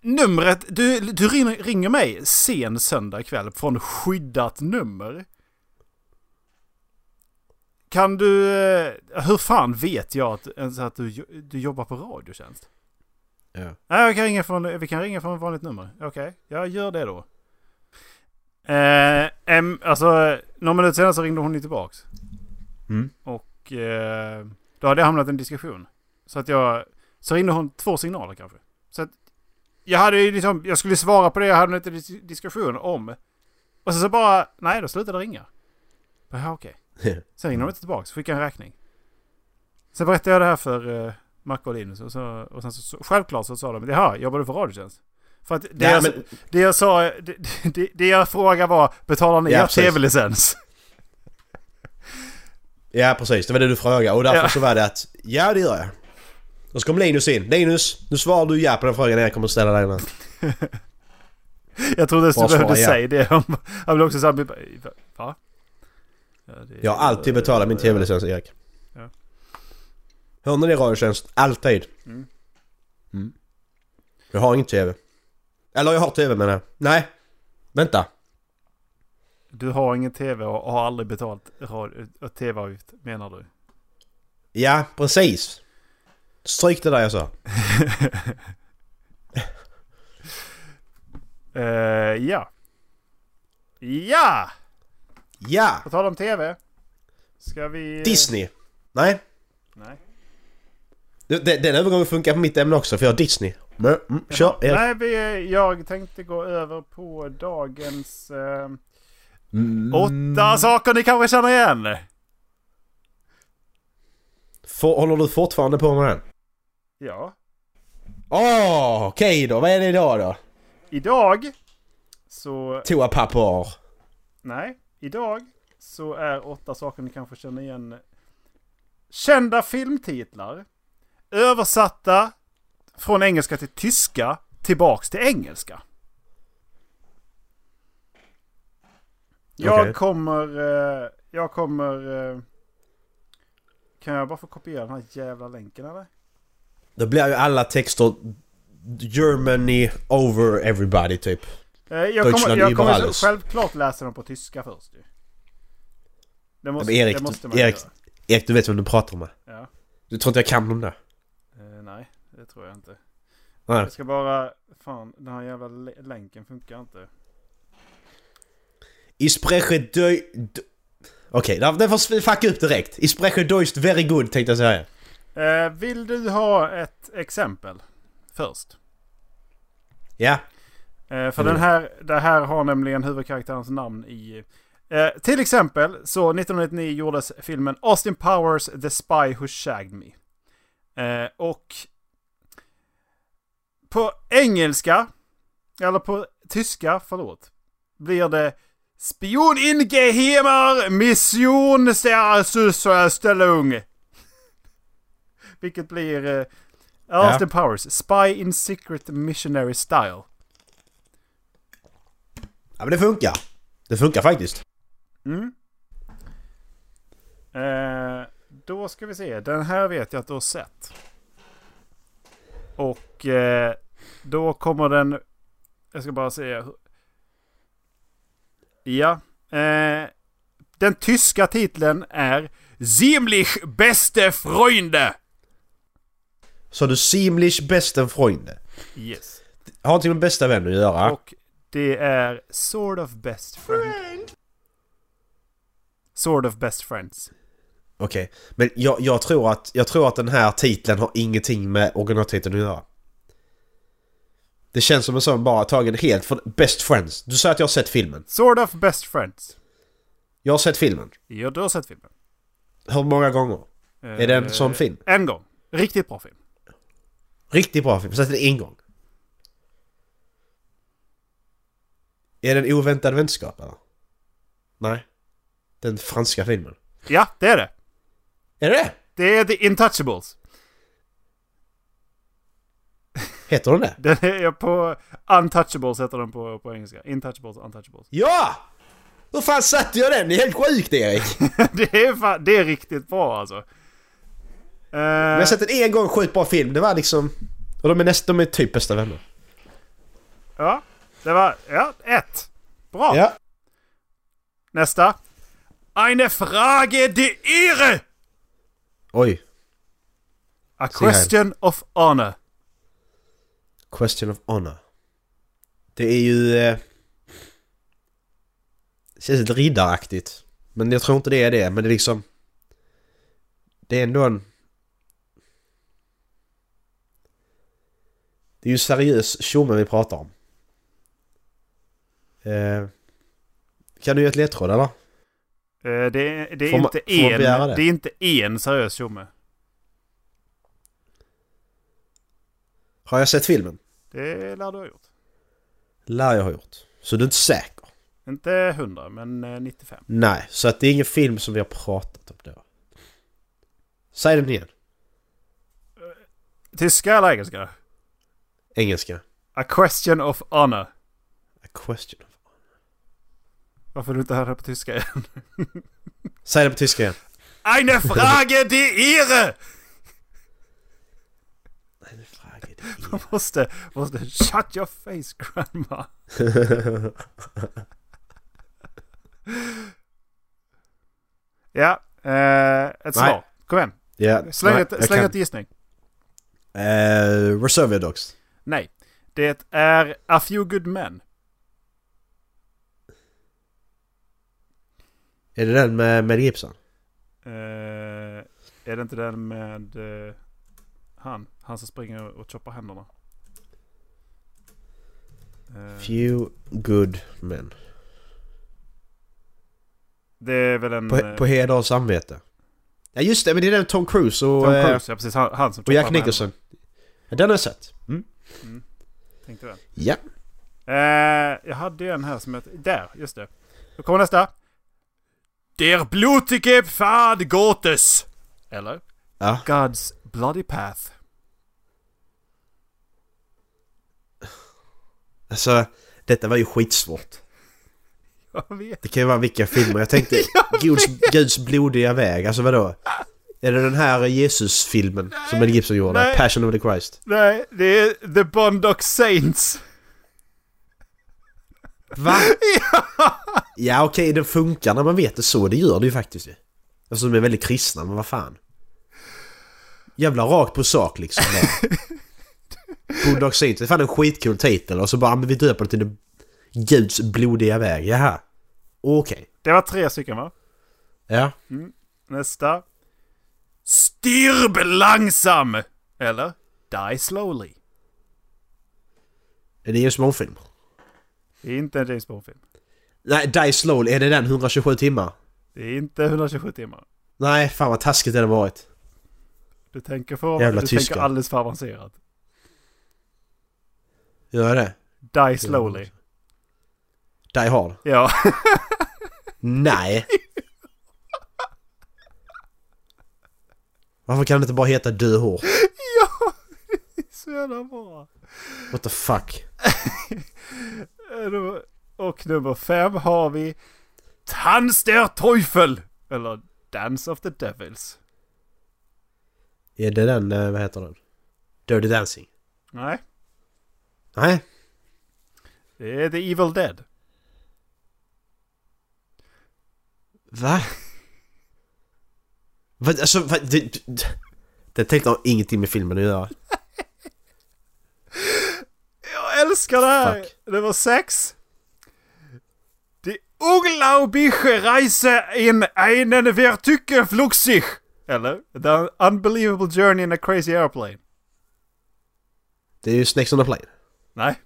numret, du, du ringer mig sen söndag kväll från skyddat nummer. Kan du, eh, hur fan vet jag att, att du, du jobbar på Radiotjänst? Ja. Nej, vi kan ringa från, vi kan ringa från ett vanligt nummer. Okej, okay. Jag gör det då. Eh, em, alltså, någon minut senare så ringde hon ju tillbaks. Mm. Och eh, då hade jag hamnat i en diskussion. Så att jag, så ringde hon två signaler kanske. Så att jag hade ju liksom, jag skulle svara på det, jag hade en liten diskussion om. Och sen så bara, nej då slutade det ringa. Ja, okej. Okay. Sen ringde hon inte tillbaks, fick en räkning. Sen berättade jag det här för... Eh, Macke och Linus och, så, och sen så självklart så sa de det här, jobbar du för Radiotjänst? För att det, ja, jag, men... det jag sa det, det, det jag frågade var, betalar ni ja, er tv-licens? Ja, precis, det var det du frågade och därför ja. Så var det att, ja det gör jag. Och så kom Linus in, Linus, nu svarar du ja på den frågan när jag kommer att ställa dig. Jag trodde att du bara behövde svar, säga ja. Det om, jag vill också säga va? Ja, det, jag har alltid betalat äh, min tv-licens, Erik. Hör ni det, Radiotjänst? Alltid. Mm. Mm. Jag har inget tv. Eller jag har tv, menar jag. Nej, vänta. Du har ingen tv och har aldrig betalt tv-avgift, menar du? Ja, precis. Stryk det där jag sa. Uh, ja. Ja! Ja! På tal om tv. Ska vi... Disney. Nej. Nej. Den, den övergången funkar på mitt ämne också, för jag har Disney. Mm, mm, kör. Nej, vi, jag tänkte gå över på dagens... Eh, mm. Åtta saker ni kanske känner igen. For, håller du fortfarande på med den? Ja. Åh, oh, okej okay då. Vad är det idag då? Idag så... Toapapper. Nej, idag så är åtta saker ni kanske känner igen. Kända filmtitlar. Översatta från engelska till tyska, tillbaks till engelska. Jag okay. kommer... Jag kommer... Kan jag bara få kopiera den här jävla länken, eller? Då blir ju alla texter Germany over everybody, typ. Jag kommer, jag kommer självklart läsa dem på tyska först. Ju. Det måste, Erik, det måste man Erik, Erik, du vet vem du pratar med. Ja. Du tror inte jag kan dem där? Eh, nej, det tror jag inte. Nej. Jag ska bara... Fan, den här jävla länken funkar inte. I spreche dö... dö... Okej, okay, den får vi fucka upp direkt. I spreche döst very good, tänkte jag säga. Eh, vill du ha ett exempel först? Ja. Eh, för mm. den här, det här har nämligen huvudkaraktärens namn i... Eh, till exempel så nittonhundranittionio gjordes filmen Austin Powers, The Spy Who Shagged Me. Eh, och på engelska, eller på tyska, förlåt, blir det Spion in geheimer Mission der Süßerstellung. Vilket blir eh, Austin ja. Powers, Spy in Secret Missionary Style. Ja, men det funkar. Det funkar faktiskt. Mm. Eh, då ska vi se. Den här vet jag att du har sett. Och eh, då kommer den... Jag ska bara säga... Ja. Eh, den tyska titeln är Ziemlich beste freunde. Så du Ziemlich beste freunde? Yes. Har inte min bästa vän att göra. Och det är sort of best friend. Sort of best friends. Okej, okay. Men jag, jag, tror att, jag tror att den här titeln har ingenting med originaltiteln att göra. Det känns som en sån bara tagen helt för best friends. Du sa att jag har sett filmen. Sort of best friends. Jag har sett filmen. Ja, du har sett filmen. Hur många gånger? Uh, är det en sån film? En gång. Riktigt bra film. Riktigt bra film. Så det är en gång. Är det en oväntad vänskap, eller? Nej. Den franska filmen. Ja, det är det. Är det? Det är The Intouchables. Heter den det? Den är på... Untouchables heter den på, på engelska. Intouchables, Untouchables. Ja! Hur fan satte jag den? Det är helt sjukt, Erik. det, är fan, det är riktigt bra, alltså. Men jag har sett en en gång sjukt bra film. Det var liksom... Och de är nästan typ bästa vänner. Ja. Det var, ja, ett. Bra. Ja. Nästa. Eine Frage der Ehre. Oj. A question of honor. Question of honor. Det är ju... Eh, det känns lite riddaraktigt. Men jag tror inte det är det. Men det är liksom... Det är ändå en... Det är ju seriös tjomen vi pratar om. Eh, kan du ge ett ledtråd, eller? Eh, det, det, är man, inte en, det? det är inte en seriös tjomme. Har jag sett filmen? Det lär du ha gjort. Lär jag ha gjort. Så du är inte säker? Inte hundra, men nittiofem. Nej, så att det är ingen film som vi har pratat om då. Säg den igen. Tyska eller engelska? Engelska. A question of honor. A question of honor. Varför du inte hör det på tyska igen? Säg det på tyska igen. Eine Frage der Ehre! Eine Frage der Ehre. Man måste, måste shut your face, grandma. ja, eh, ett svar. Kom igen. Yeah, släng nej, ett, släng ett gissning. Uh, Reservoir Dogs. Nej, det är A Few Good Men. Är det den med Mel Gibson? Uh, är det inte den med uh, han? Han som springer och choppar händerna. Uh, Few Good Men. Det är väl en... På, på heder och samvete. Ja just det, men det är den Tom Cruise och... Tom Cruise, ja precis. Han, han som och Jack Nicholson. Den har jag sett. Mm. Mm. Tänkte det. Ja. Uh, jag hade ju en här som jag... Där, just det. Då kommer nästa. Der blotige fad gotes. Eller? Ja. God's bloody path. Alltså, detta var ju skitsvårt. Det kan ju vara vilka filmer. Jag tänkte, jag Guds, Guds blodiga väg. Alltså vadå? Är det den här Jesus-filmen nej, som Mel Gibson gjorde? Nej, Passion of the Christ. Nej, det är The Boondock Saints. Va? Ja, ja okej, okay, den funkar när man vet det så. Det gör det ju faktiskt. Alltså de är väldigt kristna, men vad fan. Jävla rakt på sak liksom. Boondock Saints, det är fan en skitkul titel. Och så bara, men vi döper det till det Guds blodiga väg, jaha. Okej. Okay. Det var tre stycken va? Ja. Mm. Nästa. Stirb langsam! Eller? Die slowly. Är det en småfilm? Det är inte en James Bond-film. Nej, Die Slowly, är det den hundratjugosju timmar? Det är inte hundratjugosju timmar. Nej, fan vad taskigt det har varit. Du tänker för, jävla du tyska. Tänker alldeles för avancerat. Gör det? Die Slowly. Die Hard? Ja. Nej. Varför kan det inte bara heta Dö Hår? Ja, det är så jävla bra. What the fuck? Och nummer fem har vi Tanz der Teufel. Eller Dance of the Devils. Är det den, vad heter den? Dirty Dancing? Nej. Nej. Det är The Evil Dead. Va? Va? Alltså, va? Det, det, det tänkte jag ingenting med filmen att göra. Jag älskar det här. Fuck. Det var sex. Det unglaubliche Reise in einen Vertücke Flugzeug. Eller The Unbelievable Journey in a Crazy Airplane. Det är ju Snakes on a Plane. Nej,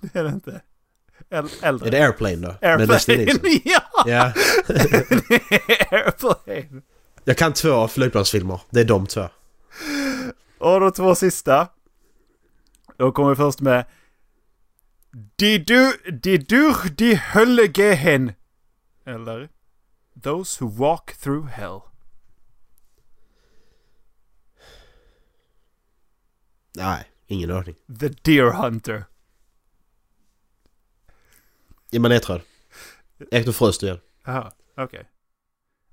det är det inte. Äldre. Är det Airplane då? Airplane, men ja! Yeah. Airplane. Jag kan två flygplansfilmer. Det är de två. Och de två sista. Då kommer vi först med Die durch die Hölle gehen. Eller Those who walk through hell. Nej, ingen aning. The Deer Hunter. Ja, men jag tror jag äkte fröst igen. Jaha, okej. Okay.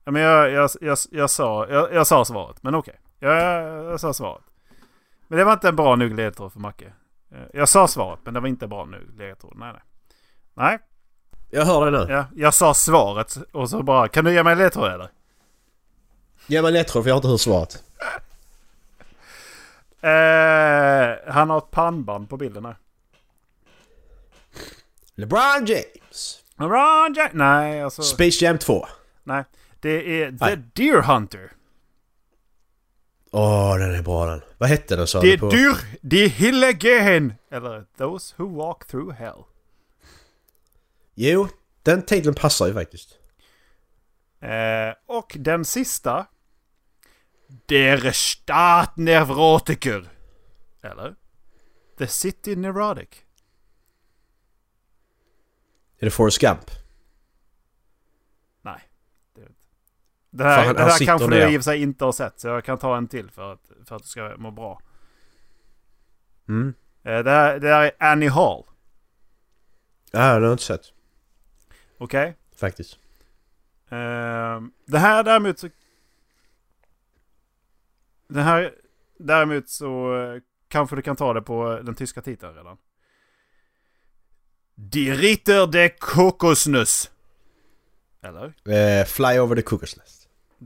Ja, men jag, jag, jag, jag, sa, jag, jag sa svaret, men okej. Okay. Jag, jag sa svaret. Men det var inte en bra nog ledtråd för Macke. Jag sa svaret, men det var inte en bra nog ledtråd. Nej, nej. Nej. Jag hör det nu. Ja, jag sa svaret och så bara, kan du ge mig en ledtråd eller? Ge mig en ledtråd för jag har inte hört svaret. eh, han har ett pannband på bilden här. LeBron James. LeBron James. Nej, alltså... Space Jam två. Nej, det är The Nej. Deer Hunter. Åh, oh, den är bra den. Vad hette den så? Det på? Dyr, det Hölle gehen. Eller Those Who Walk Through Hell. Jo, den titeln passar ju faktiskt. Eh, och den sista. Der Staat Neurotiker. Eller The City Neurotic. Är det Forrest Gump? Nej. Det här, det här kanske du i och för sig inte har sett. Så jag kan ta en till för att, för att du ska må bra. Mm. Det här, det här är Annie Hall. Ja, ah, det har jag inte sett. Okej. Okay. Faktiskt. Uh, det här däremot så... Det här däremot så kanske du kan ta det på den tyska titeln redan. Die Ritter der Kokosnuss. Eller? Uh, fly over the Cuckoo's Nest.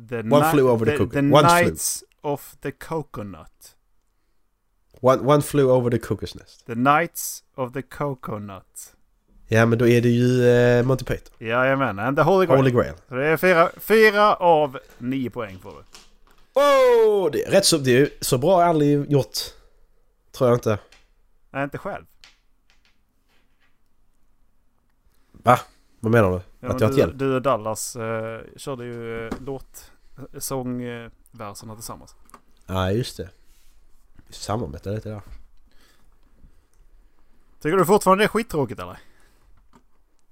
The one ni- flew over the, the cuckoo. The one Knights flew. Of the Coconut. One, one flew over the Cuckoo's Nest. The Knights of the Coconut. Ja, men då är det ju eh, Monty Python. Jajamän, and the Holy Grail. Holy Grail. Så det är fyra, fyra av nio poäng får du. Oh, det är rätt så, det är så bra jag aldrig gjort. Tror jag inte. Nej, inte själv. Va? Vad menar du? Ja, att jag du, du och Dallas eh, körde ju eh, låt sångverserna eh, tillsammans. Ja, ah, just det. Samarbetade lite där. Tycker du fortfarande det är skittråkigt eller?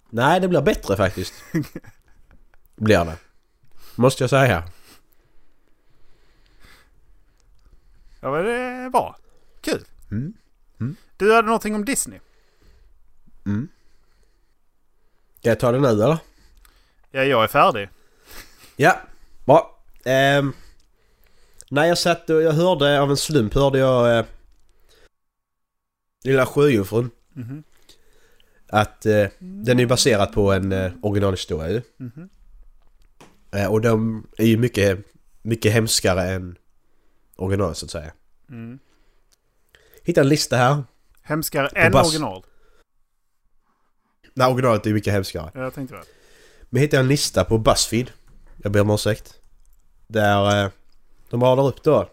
Nej, det blir bättre faktiskt. Blir det. Måste jag säga. Ja, men det var kul. Mm. Mm. Du hade någonting om Disney. Mm. Ska jag ta det nu eller? Ja, jag är färdig. Ja, bra. Ehm, när jag satt och jag hörde av en slump hörde jag eh, Lilla sjöjufrun. Mm-hmm. Att eh, den är baserad på en eh, originalhistoria ju. Mm-hmm. eh, och de är ju mycket, mycket hemskare än original så att säga. Mm. Hitta en lista här. Hemskare än bas- original? Nej, originalet är ju mycket hemskare. Jag tänkte väl. Men hittade en lista på BuzzFeed. Jag ber om ursäkt. Där eh, de radar upp då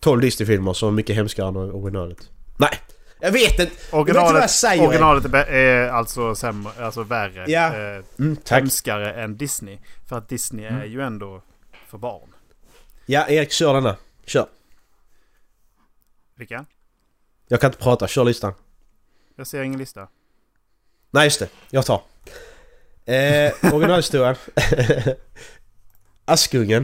tolv Disney-filmer som är mycket hemskare än originalet. Nej, jag vet inte. Originalet, jag vet inte originalet är alltså, sämre, alltså värre. Ja. Eh, mm, hemskare än Disney. För att Disney mm. är ju ändå för barn. Ja, Erik, kör denna. Kör. Vilka? Jag kan inte prata. Kör listan. Jag ser ingen lista. Nej, just det. Jag tar. Eh, originalhistorien. Askungen.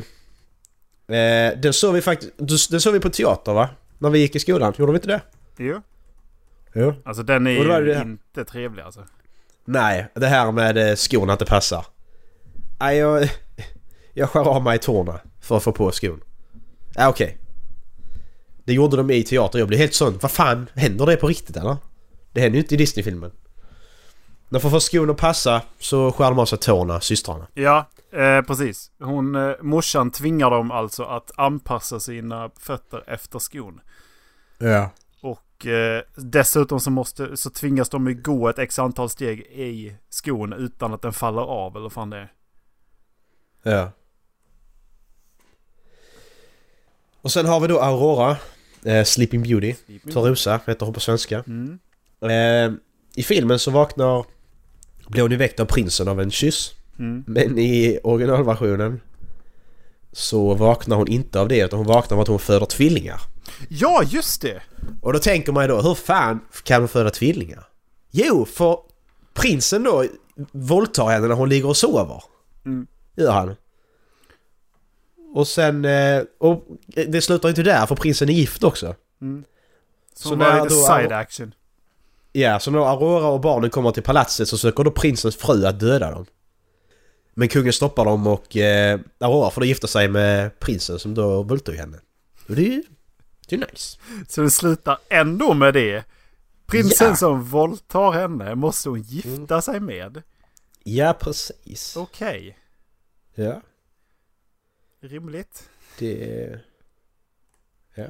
Eh, den såg vi faktiskt... Den såg vi på teater, va? När vi gick i skolan. Gjorde vi inte det? Jo. Jo. Alltså, den är ju inte trevlig, alltså. Nej, det här med skorna inte passar. Nej, jag... Jag skär av mig i tårna för att få på skon. Ja, ah, okej. Okay. Det gjorde de i teater. Jag blev helt sån. Vad fan? Händer det på riktigt, eller? Det händer ju inte i Disney-filmen. När får få skon att passa så skär de av sig tårna, systrarna. Ja, eh, precis. Hon, eh, morsan tvingar dem alltså att anpassa sina fötter efter skon. Ja. Och eh, dessutom så, måste, så tvingas de ju gå ett x antal steg i skon utan att den faller av, eller fan det är. Ja. Och sen har vi då Aurora, eh, Sleeping Beauty, Sleeping. Törrosa heter hon på svenska. Mm. Eh, I filmen så vaknar, blir hon väckt av prinsen av en kyss. Mm. Men i originalversionen så vaknar hon inte av det, utan hon vaknar av att hon föder tvillingar. Ja, just det! Och då tänker man ju då, hur fan kan hon föda tvillingar? Jo, för prinsen då våldtar henne när hon ligger och sover. Mm. Gör han. Och sen och det slutar inte där, för prinsen är gift också. Mm. Så, så det är lite side action. Ja, så när Aurora och barnen kommer till palatset så söker då prinsens fru att döda dem. Men kungen stoppar dem och eh, Aurora får då gifta sig med prinsen som då våldtog henne. Och det är ju det är nice. Så det slutar ändå med det. Prinsen ja. Som våldtar henne måste hon gifta mm. sig med. Ja, precis. Okej. Okay. Ja. Rimligt. Det... Ja.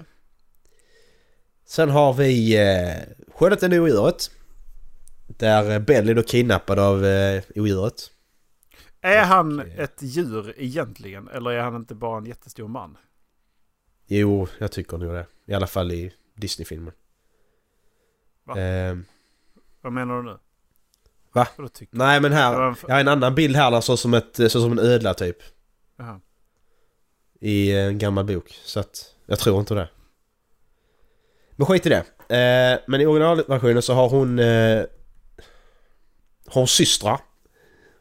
Sen har vi eh, Skönheten i odjuret. Där Belly då kidnappad av eh, odjuret. Är han och, eh, ett djur egentligen? Eller är han inte bara en jättestor man? Jo, jag tycker nog det. I alla fall i Disney-filmen. Va? Eh, Vad menar du nu? Va? Nej, men här... Jag har en annan bild här där, så som, ett, så som en ödla typ. Aha. I en gammal bok. Så att jag tror inte det. Men skit i det. Eh, men i originalversionen så har hon eh, hon systrar.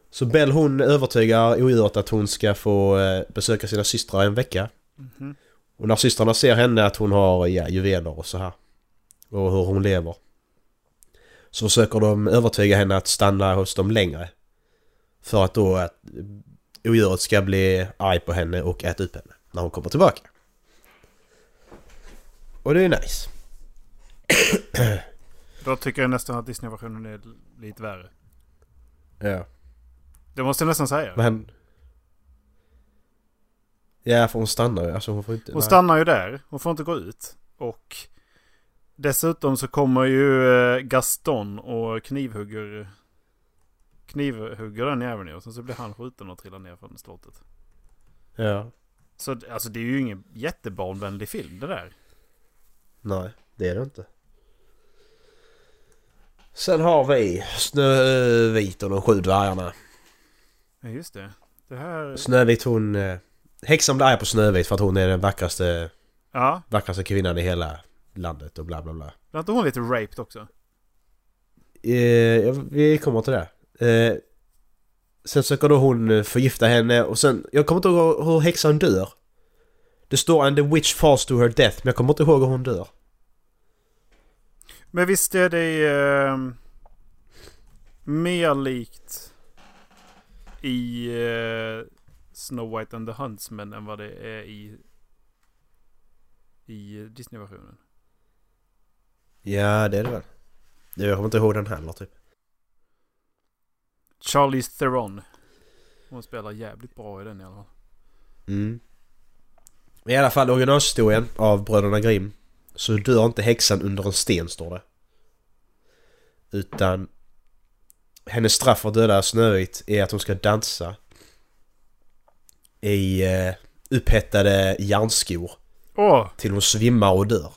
Så Bell hon övertygar odjuret att hon ska få eh, besöka sina systrar en vecka. Mm-hmm. Och när systrarna ser henne att hon har ja, juveler och så här. Och hur hon lever. Så försöker de övertyga henne att stanna hos dem längre. För att då att odjuret ska bli arg på henne och äta upp henne när hon kommer tillbaka. Och det är nice. Då tycker jag nästan att Disney-versionen är lite värre. Ja. Det måste jag nästan säga. Men... Ja, för hon stannar ju. Alltså hon får inte... hon stannar ju där. Hon får inte gå ut. Och Dessutom så kommer ju Gaston och knivhugger knivhugger den även i, och sen så blir han skjuten och trillar ner från slottet. Ja. Så alltså det är ju ingen jättebarnvänlig film det där. Nej, det är det inte. Sen har vi Snövit och de sju dvärgarna. Ja, just det. Det här... Snövit, hon... Häxan blir arg på Snövit för att hon är den vackraste, ja. vackraste kvinnan i hela landet och bla bla bla. Var inte hon lite raped också? Eh, vi kommer till det. Eh, sen söker då hon förgifta henne och sen... Jag kommer inte ihåg hur häxan dör. Det står "and the witch falls to her death", men jag kommer inte ihåg hur hon dör. Men visst är det uh, mer likt i uh, Snow White and the Huntsman än vad det är i i Disney-versionen. Ja, det är det väl. Jag kommer inte ihåg den heller typ. Charlize Theron. Hon spelar jävligt bra i den i alla fall. Mm. I alla fall originalhistorien av Bröderna Grimm. Så dör inte häxan under en sten, står det. Utan hennes straff för att döda Snövit är att hon ska dansa i eh, upphettade järnskor. Åh. Till hon svimmar och dör.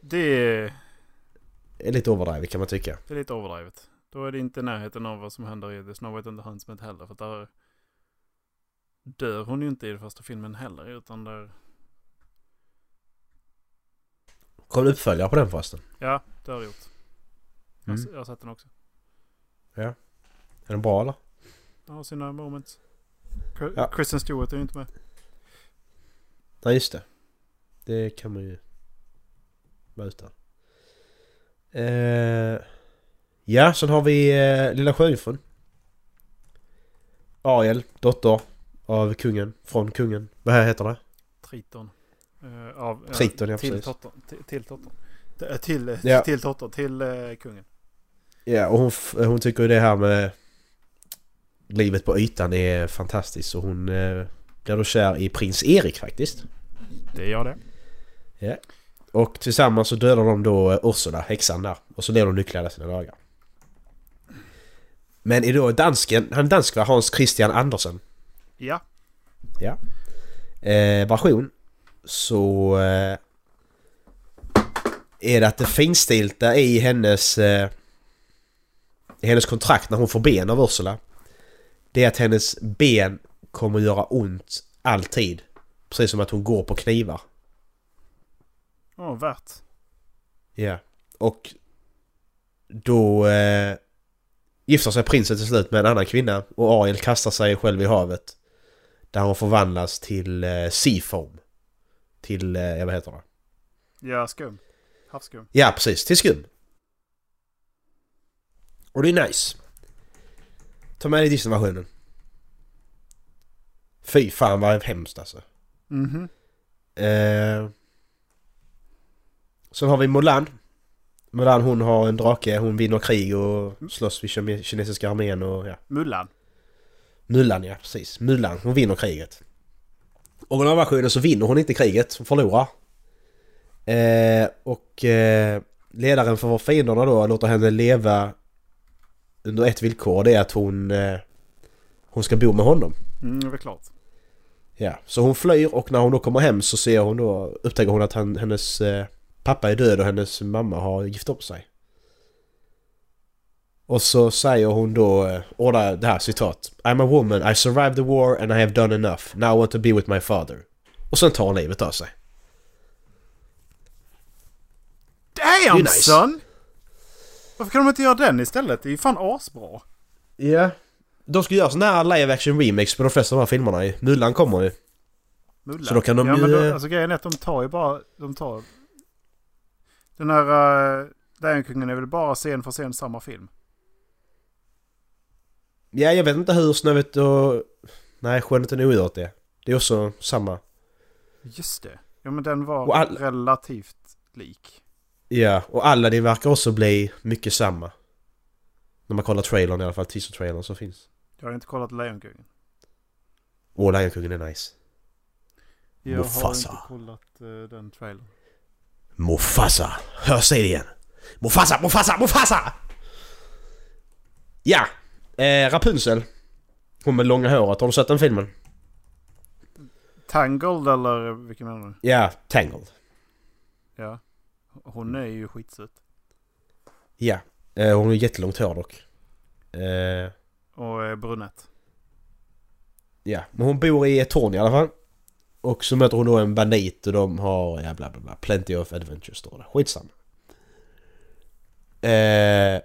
Det är, det är lite överdrivet kan man tycka. Det är lite överdrivet. Då är det inte närheten av vad som händer i The Snow White and the Huntsman heller. För där dör hon ju inte i den första filmen heller, utan där... Kom uppföljare på den förresten. Ja, det har jag gjort. Jag, mm. jag har sett den också. Ja. Är den bra eller? Den har sina moments. K- ja. Kristen Stewart är ju inte med. Nej, just det. Det kan man ju vara utan. Eh... Ja, sen har vi eh, Lilla Sjöjungfrun. Ariel, dotter av kungen. Från kungen. Vad här heter det? Triton. Uh, av, uh, Triton, ja, till Totton till, till Totton till, till, ja. till, Totton, till uh, kungen. Ja, och hon, hon tycker ju det här med livet på ytan är fantastiskt, och hon uh, blir då kär i prins Erik faktiskt. Det gör det. Ja. Och tillsammans så dödar de då Ursula, häxan där, och så lever de lyckliga sina dagar. Men är då dansken, han dansk var Hans Christian Andersen. Ja. Ja. Eh, version så eh, är det att det finstilta i hennes eh, i hennes kontrakt när hon får ben av Ursula, det är att hennes ben kommer göra ont alltid, precis som att hon går på knivar. Åh, oh, värt. Ja, yeah. Och då eh, gifter sig prinsen till slut med en annan kvinna, och Ariel kastar sig själv i havet där hon förvandlas till eh, seafoam. Till, jag vet inte. Ja, skum. Havskum. Ja, precis. Till skum. Och det är nice. Ta med dig Disney-versionen. Fy fan vad hemskt alltså. Mhm. Eh, sen har vi Mulan. Mulan, hon har en drake. Hon vinner krig och slåss vid kinesiska armén. Och, ja. Mulan. Mulan, ja, precis. Mulan, hon vinner kriget. Och den här versionen så vinner hon inte kriget, hon förlorar. Eh, och eh, ledaren för vår fienderna då låter henne leva under ett villkor, det är att hon eh, hon ska bo med honom. Mm, det är klart. Ja, så hon flyr, och när hon då kommer hem så ser hon då, upptäcker hon att han, hennes eh, pappa är död och hennes mamma har gift upp sig. Och så säger hon då, ordar det här citat: "I'm a woman, I survived the war and I have done enough. Now I want to be with my father." Och sen tar hon livet av sig. Damn, nice. Son! Varför kan de inte göra den istället? Det är ju fan asbra. Ja. Yeah. De ska göra sådana här live action remakes på de flesta av de här filmerna ju. Mulan kommer ju. Mulan? Så då kan de ja, ju... Men då, alltså grejen är att de tar ju bara... De tar... Den här... Uh, Lärjankungen är väl bara scen för scen samma film? Ja, jag vet inte hur Snövit och... Nej, Skönheten är oerhört det. Det är också samma. Just det. Ja, men den var all... relativt lik. Ja, och Aladdin verkar också bli mycket samma. När man kollar trailern i alla fall, teaser-trailern som finns. Jag har inte kollat Lärjankungen. Åh, Lärjankungen är nice. Jag Mufasa. Har inte kollat uh, den trailern. Mufasa. Hör, säg det igen. Mufasa, Mufasa, Mufasa! Ja, eh, Rapunzel. Hon med långa håret. Har du sett den filmen? Tangled eller vilken menar du? Ja, Tangled. Ja. Hon är ju skitsöt. Ja, eh, hon har jättelångt hår dock. Eh... Och eh, brunett. Ja, men hon bor i ett torn i alla fall. Och så möter hon då en bandit och de har ja, bla bla bla, plenty of adventures står det. Skitsamma. Eh,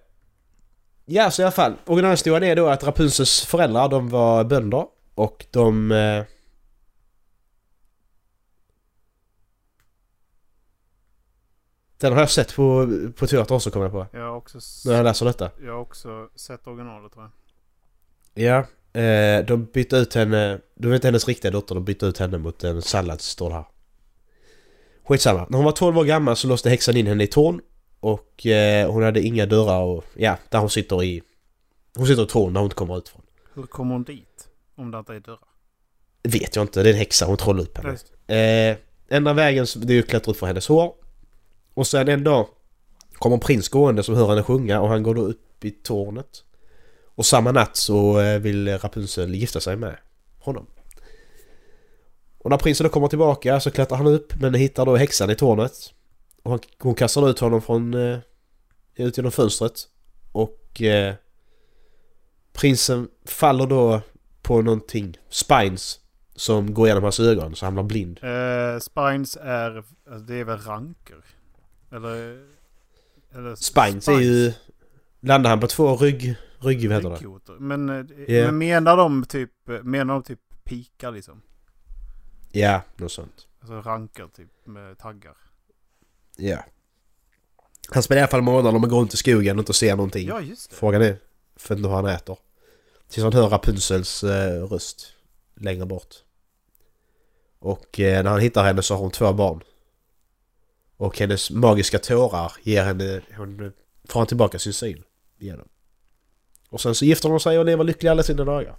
ja, så i alla fall. Originalhistorien är då att Rapunzels föräldrar, de var bönder och de... Eh, den har jag sett på, på teater också, kommer jag på. Jag har också sett, när jag läser detta. Jag har också sett originalet, tror jag. Ja. Eh, de bytte ut henne. Du vet, hennes riktiga dotter. De bytte ut henne mot en salladsstål här. Skitsamma. När hon var tolv år gammal så låste häxan in henne i torn. Och eh, hon hade inga dörrar och, ja, där hon sitter i. Hon sitter i torn där hon inte kommer ut från. Hur kommer hon dit om det inte är dörrar? Vet jag inte, det är en häxa. Hon trollade upp henne. eh, Enda vägen, det är ju klättrat ut för hennes hår. Och sen en dag kommer en prins gående som hör henne sjunga. Och han går då upp i tornet. Och samma natt så vill Rapunzel gifta sig med honom. Och när prinsen då kommer tillbaka så klättrar han upp, men hittar då häxan i tornet. Och hon, hon kastar ut honom från, eh, ut genom fönstret. Och eh, prinsen faller då på någonting, spines, som går igenom hans ögon så han blir blind. Uh, spines är, det är väl ranker? Eller, eller spines, spines är ju, landar han på två rygg... Rygg, vad heter det? Men, yeah. men menar de typ menar de typ pika liksom? Ja, yeah, något sånt. Alltså rankar typ med taggar. Ja. Yeah. Han spelar i alla fall månader om man går runt i skogen och inte ser någonting. Ja, just det. Frågan är för att han äter. Tills han hör Rapunzels eh, röst längre bort. Och eh, när han hittar henne så har hon två barn. Och hennes magiska tårar ger henne, hon får han tillbaka sin syn genom. Och sen så gifter de sig och lever lyckliga alla sina dagar.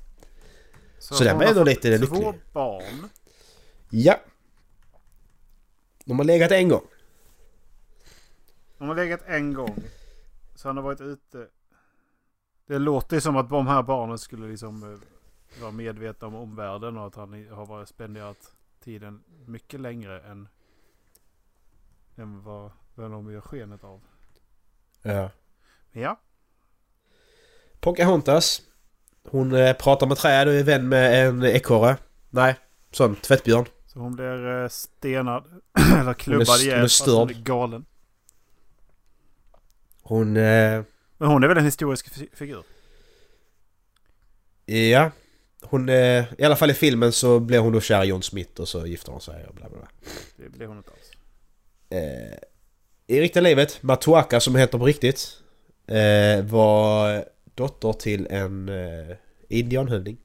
Så, så den är då lite lycklig. Två barn? Ja. De har legat en gång. De har legat en gång. Så han har varit ute. Det låter ju som att de här barnen skulle liksom vara medvetna om omvärlden och att han har varit spenderat tiden mycket längre än, än vad, vad de gör skenet av. Ja. Ja. Pocahontas. Hon eh, pratar med träd och är vän med en ekorre. Nej, sån tvättbjörn. Så hon blir eh, stenad eller klubbad igen. Hon är störd. Hon är galen. Hon... Eh... Men hon är väl en historisk f- figur? Ja. Hon, eh, i alla fall i filmen så blev hon då kär i John Smith och så gifter hon sig och bla bla bla. Det blev hon inte alls. Eh, I riktiga livet, Matuaka som heter på riktigt eh, var... dotter till en eh, indianhövding.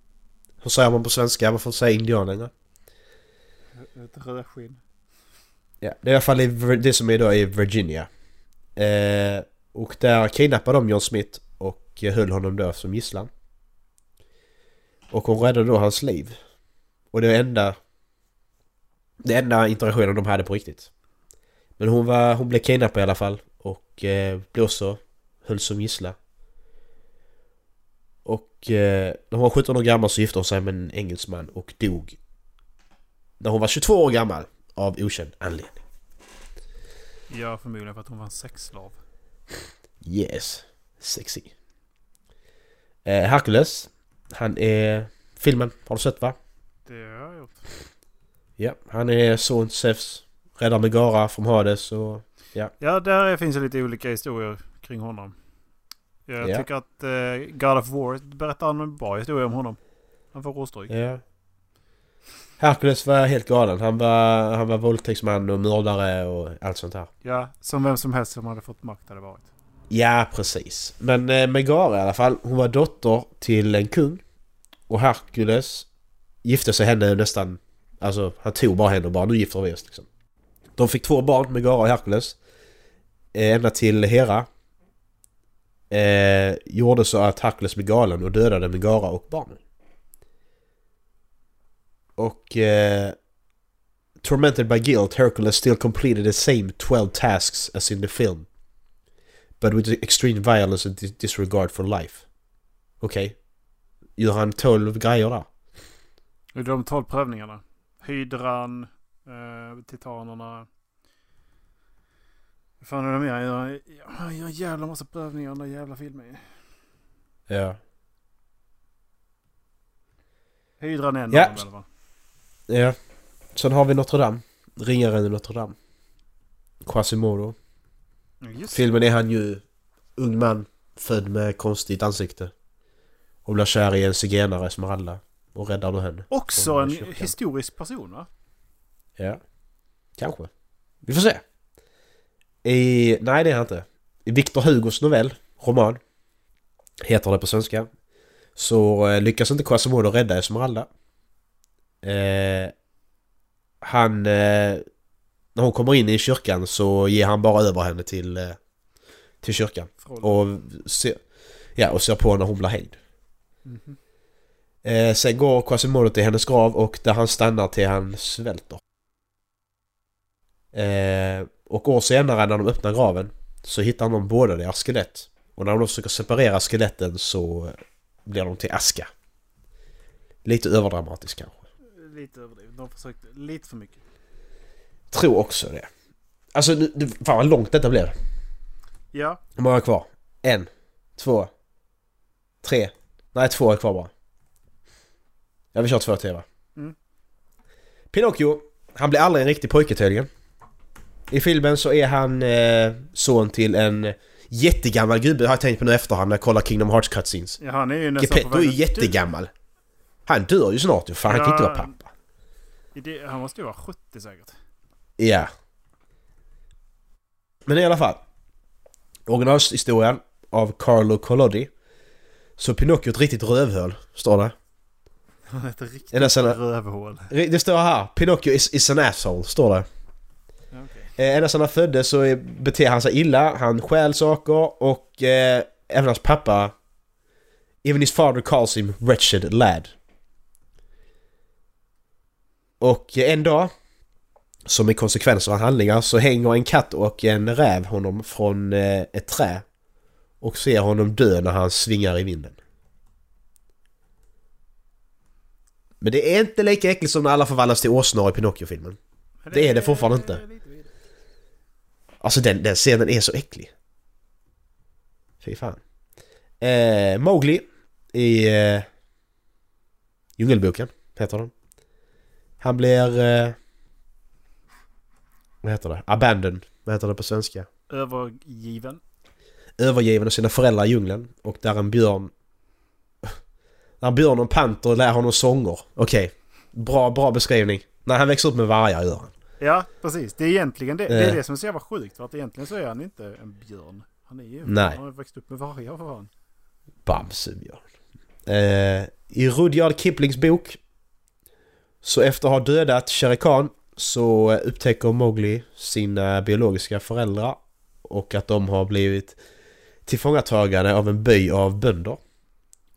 Hur säger man på svenska? Man får säga indian längre. Ett röda skinn. Ja, det är i alla fall i, det som är då i Virginia. Eh, och där kidnappade de John Smith och höll honom då som gisslan. Och hon räddade då hans liv. Och det var enda det enda interaktionen de hade på riktigt. Men hon, var, hon blev kidnappad i alla fall och eh, blev också höll som gisslan. Och eh, när hon var sjutton år gammal så gifte hon sig med en engelsman och dog när hon var tjugotvå år gammal av okänd anledning. Ja, förmodligen för att hon var en sexslav. Yes, sexy. eh, Hercules, han är filmen, har du sett va? Det har jag gjort. Ja, han är son Zeus, räddar Megara från Hades och, ja. ja, där finns det lite olika historier kring honom. Jag yeah. tycker att uh, God of War berättar en bra historia om honom. Han får råstryk. Yeah. Hercules var helt galen. Han var, han var våldtäktsman och mördare och allt sånt här. Ja, som vem som helst som hade fått makt hade varit. Ja, precis. Men uh, Megara i alla fall, hon var dotter till en kung. Och Hercules gifte sig henne nästan... Alltså, han tog bara henne och bara, nu gifter vi oss liksom. De fick två barn, Megara och Hercules. Ända till Hera. Eh, gjorde så att Hercules blev galen och dödade Megara och barnen. Och eh, Tormented by guilt, Hercules still completed the same twelve tasks as in the film, but with extreme violence and dis disregard for life. Okej. Okay. Gör han tolv grejer där? Är de tolv prövningarna? Hydran, eh, titanerna... Vad fan är det mer? Jag, jag gör en jävla massa prövningar i den där jävla filmen. Ja. Hydran är en ja. Av dem, ja. Sen har vi Notre Dame. Ringaren i Notre Dame. Quasimodo. Just. Filmen är han ju ung man född med konstigt ansikte och blir kär i en zigenare, Esmeralda, och räddar då henne. Också en kyrkan. Historisk person, va? Ja. Kanske. Vi får se. I... Nej, det är han inte. I Victor Hugos novell, roman, heter det på svenska, så eh, lyckas inte Quasimodo rädda Esmeralda. Eh, han... Eh, När hon kommer in i kyrkan så ger han bara över henne till, till kyrkan. Och ser, ja, och ser på när hon blir hängd. Mm-hmm. eh, sen går Quasimodo till hennes grav och där han stannar till han svälter. Eh, och år senare när de öppnar graven så hittar de båda deras skelett. Och när de försöker separera skeletten så blir de till aska. Lite överdramatiskt kanske. Lite överdrivet. De försökte lite för mycket. Tror också det. Alltså, nu, fan vad långt detta blev. Ja. Hur många är kvar? En, två, tre. Nej, två är kvar bara. Jag vill köra två till, va? Mm. Pinocchio, han blir aldrig en riktig pojke tydligen. I filmen så är han eh, son till en jättegammal gubbe. Jag har tänkt på nu efterhand när jag kollar Kingdom Hearts cutscenes. Ja, han är ju nästan Geppetto på vägen. Är jättegammal. Han dör ju snart ju, fan ja, han kan inte vara pappa. Det, han måste ju vara sjuttio säkert. Ja. Men i alla fall, originalhistorien av Carlo Collodi. Så Pinocchio ett riktigt rövhål, står det. Ett riktigt sena, rövhål. Det står här, Pinocchio is, is an asshole, står det. Okay. Ända sedan han föddes så är, beter han sig illa. Han stjäl saker och eh, även hans pappa. Even his father calls him wretched lad. Och eh, en dag, som i konsekvens av hans handlingar, så hänger en katt och en räv honom från ett trä och ser honom dö när han svingar i vinden. Men det är inte lika äckligt som när alla förvandlas till åsnor i Pinocchio-filmen. Det är det fortfarande inte. Alltså den, den scenen är så äcklig. Fy fan. Eh, Mowgli i eh, Djungelboken heter den. Han blir... Eh, Vad heter det? Abandoned. Vad heter det på svenska? Övergiven. Övergiven av sina föräldrar i djungeln. Och där en björn... När en björn och en panter lär honom sånger. Okej. Okay. Bra, bra beskrivning. När han växer upp med vargar gör han. Ja, precis. Det är egentligen det. Det är det som ser var sjukt. För att egentligen så är han inte en björn. Han är ju... Nej. Han har växt upp med vargar för han. Bamsebjörn. Eh, I Rudyard Kiplings bok så efter att ha dödat Shere Khan så upptäcker Mowgli sina biologiska föräldrar och att de har blivit tillfångatagade av en by av bönder.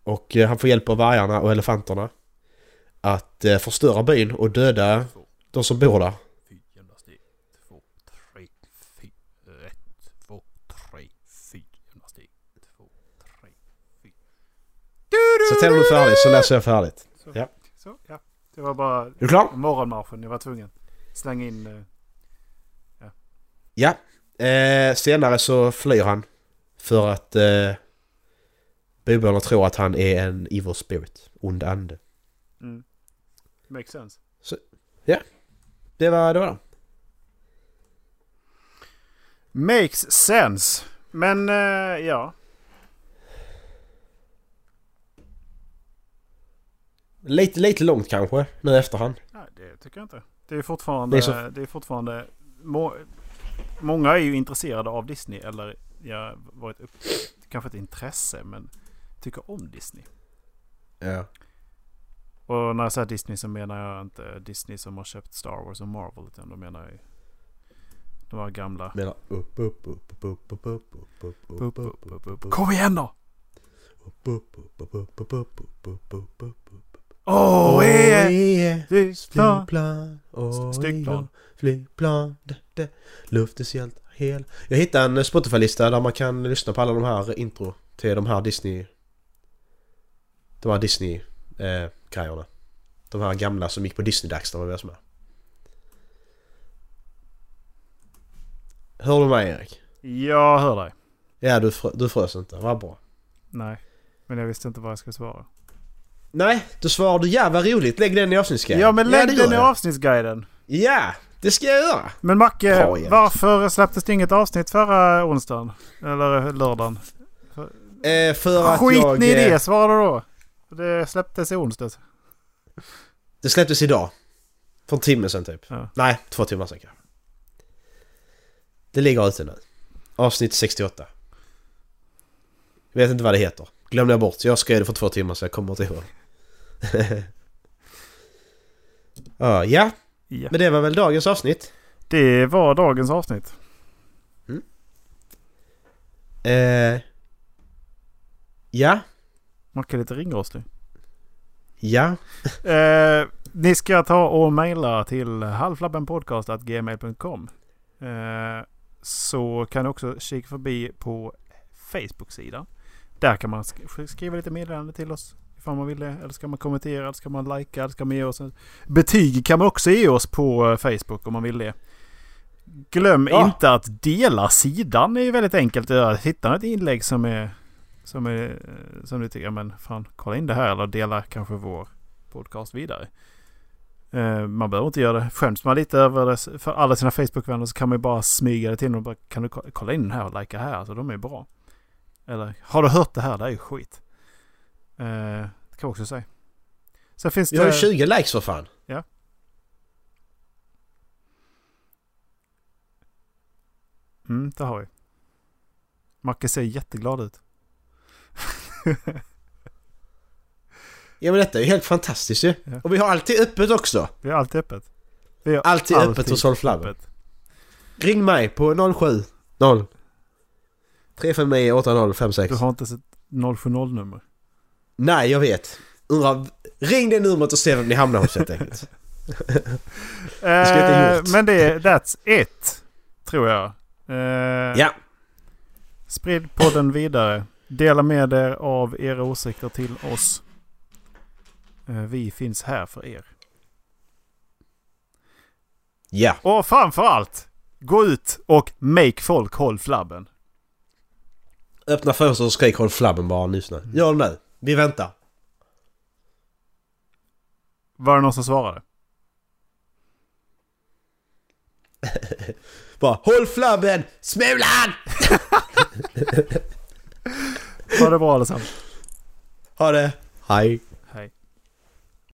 Och han får hjälp av vargarna och elefanterna att förstöra byn och döda de som bor där. Så tänder du färdigt så läser jag färdigt. Ja. Så, ja. Det var bara morgonmarschen, jag var tvungen. Släng in... Ja. ja. Eh, senare så flyr han. För att eh, bybörjarna tror att han är en evil spirit. Ond ande. Mm. Makes sense. Så, ja. Det var det. Var det. Makes sense. Men eh, ja. Lite, lite långt kanske, nu efterhand. Nej, det tycker jag inte. Det är fortfarande... Det är, så... det är fortfarande må, många är ju intresserade av Disney. Eller jag varit upp, kanske ett intresse, men tycker om Disney. Ja. Och när jag säger Disney så menar jag inte Disney som har köpt Star Wars och Marvel, utan då menar jag de här gamla... Menar upp, upp, upp, upp, upp, upp, upp, upp, upp, upp, upp, upp. Kom igen då! Åh, oh, yeah. yeah. Flygplan. Oh, Flygplan. Flygplan. Luftens hjälte. Hel. Jag hittade en Spotify-lista där man kan lyssna på alla de här intro till de här Disney de här Disney-grejerna. Eh, de här gamla som gick på Disney-dags där man var med. Hör du mig, Erik? Jag hör dig. Ja, du, frö- du frös inte. Vad bra. Nej, men jag visste inte vad jag skulle svara. Nej, du svarade jävla roligt. Lägg den i avsnittsguiden. Ja, men lägg ja, den i avsnittsguiden. Ja, det ska jag göra. Men Macke, bra, varför släpptes det inget avsnitt förra onsdagen? Eller lördagen? För, eh, för att skit jag... ni i det, svarade då. Det släpptes i onsdags. Det släpptes idag. För en timme sedan typ. Ja. Nej, två timmar sedan. Det ligger ute nu. Avsnitt sextioåtta. Jag vet inte vad det heter. Glömde jag bort. Jag skrev det för två timmar så jag kommer inte ihåg. ah, ja. Ja. Men det var väl dagens avsnitt? Det var dagens avsnitt. Mm. Eh. Ja. Man kan lite ringa oss nu. Ja. eh, ni ska ta och mejla till halflabbenpodcast at gmail dot com. eh, Så kan ni också kika förbi på Facebook-sidan. Där kan man sk- skriva lite meddelande till oss. Om man vill det. Eller ska man kommentera, eller ska man likea, eller ska man ge oss en... betyg kan man också ge oss på Facebook om man vill det. Glöm ja. inte att dela sidan. Det är ju väldigt enkelt att göra. Hitta ett inlägg som är som är som du tycker, men fan, kolla in det här, eller dela kanske vår podcast vidare. Eh, man behöver inte göra det. Skäms man lite över det för alla sina Facebook-vänner så kan man ju bara smyga det till och bara, kan du kolla in den här och likea här, så alltså, de är bra. Eller har du hört det här? Det är ju skit. Eh, det kan jag också säga. Sen finns det... Jag har tjugo likes för fan. Ja. Mm, det har vi. Macke ser jätteglad ut. ja, men detta är ju helt fantastiskt ju. Ja. Och vi har alltid öppet också. Vi har alltid öppet. Vi har alltid, alltid öppet hos Hållflabben. Ring mig på noll sju noll tre fem nio åtta noll fem sex. Du har inte sett noll sju noll nummer. Nej, jag vet. Undra, ring det numret och se vem ni hamnar hos helt enkelt. det ska inte gjort. Men det, that's it, tror jag. Uh, ja. Sprid podden vidare. Dela med er av era åsikter till oss. Uh, vi finns här för er. Ja. Och framförallt, gå ut och make folk håll flabben. Öppna fönstret och skrik håll flabben bara nu. Mm. Gör det nu. Vi väntar. Var det någon som svarade? Bara, håll flabben! Smulan! Ha det bra allesamt. Ha det. Hej.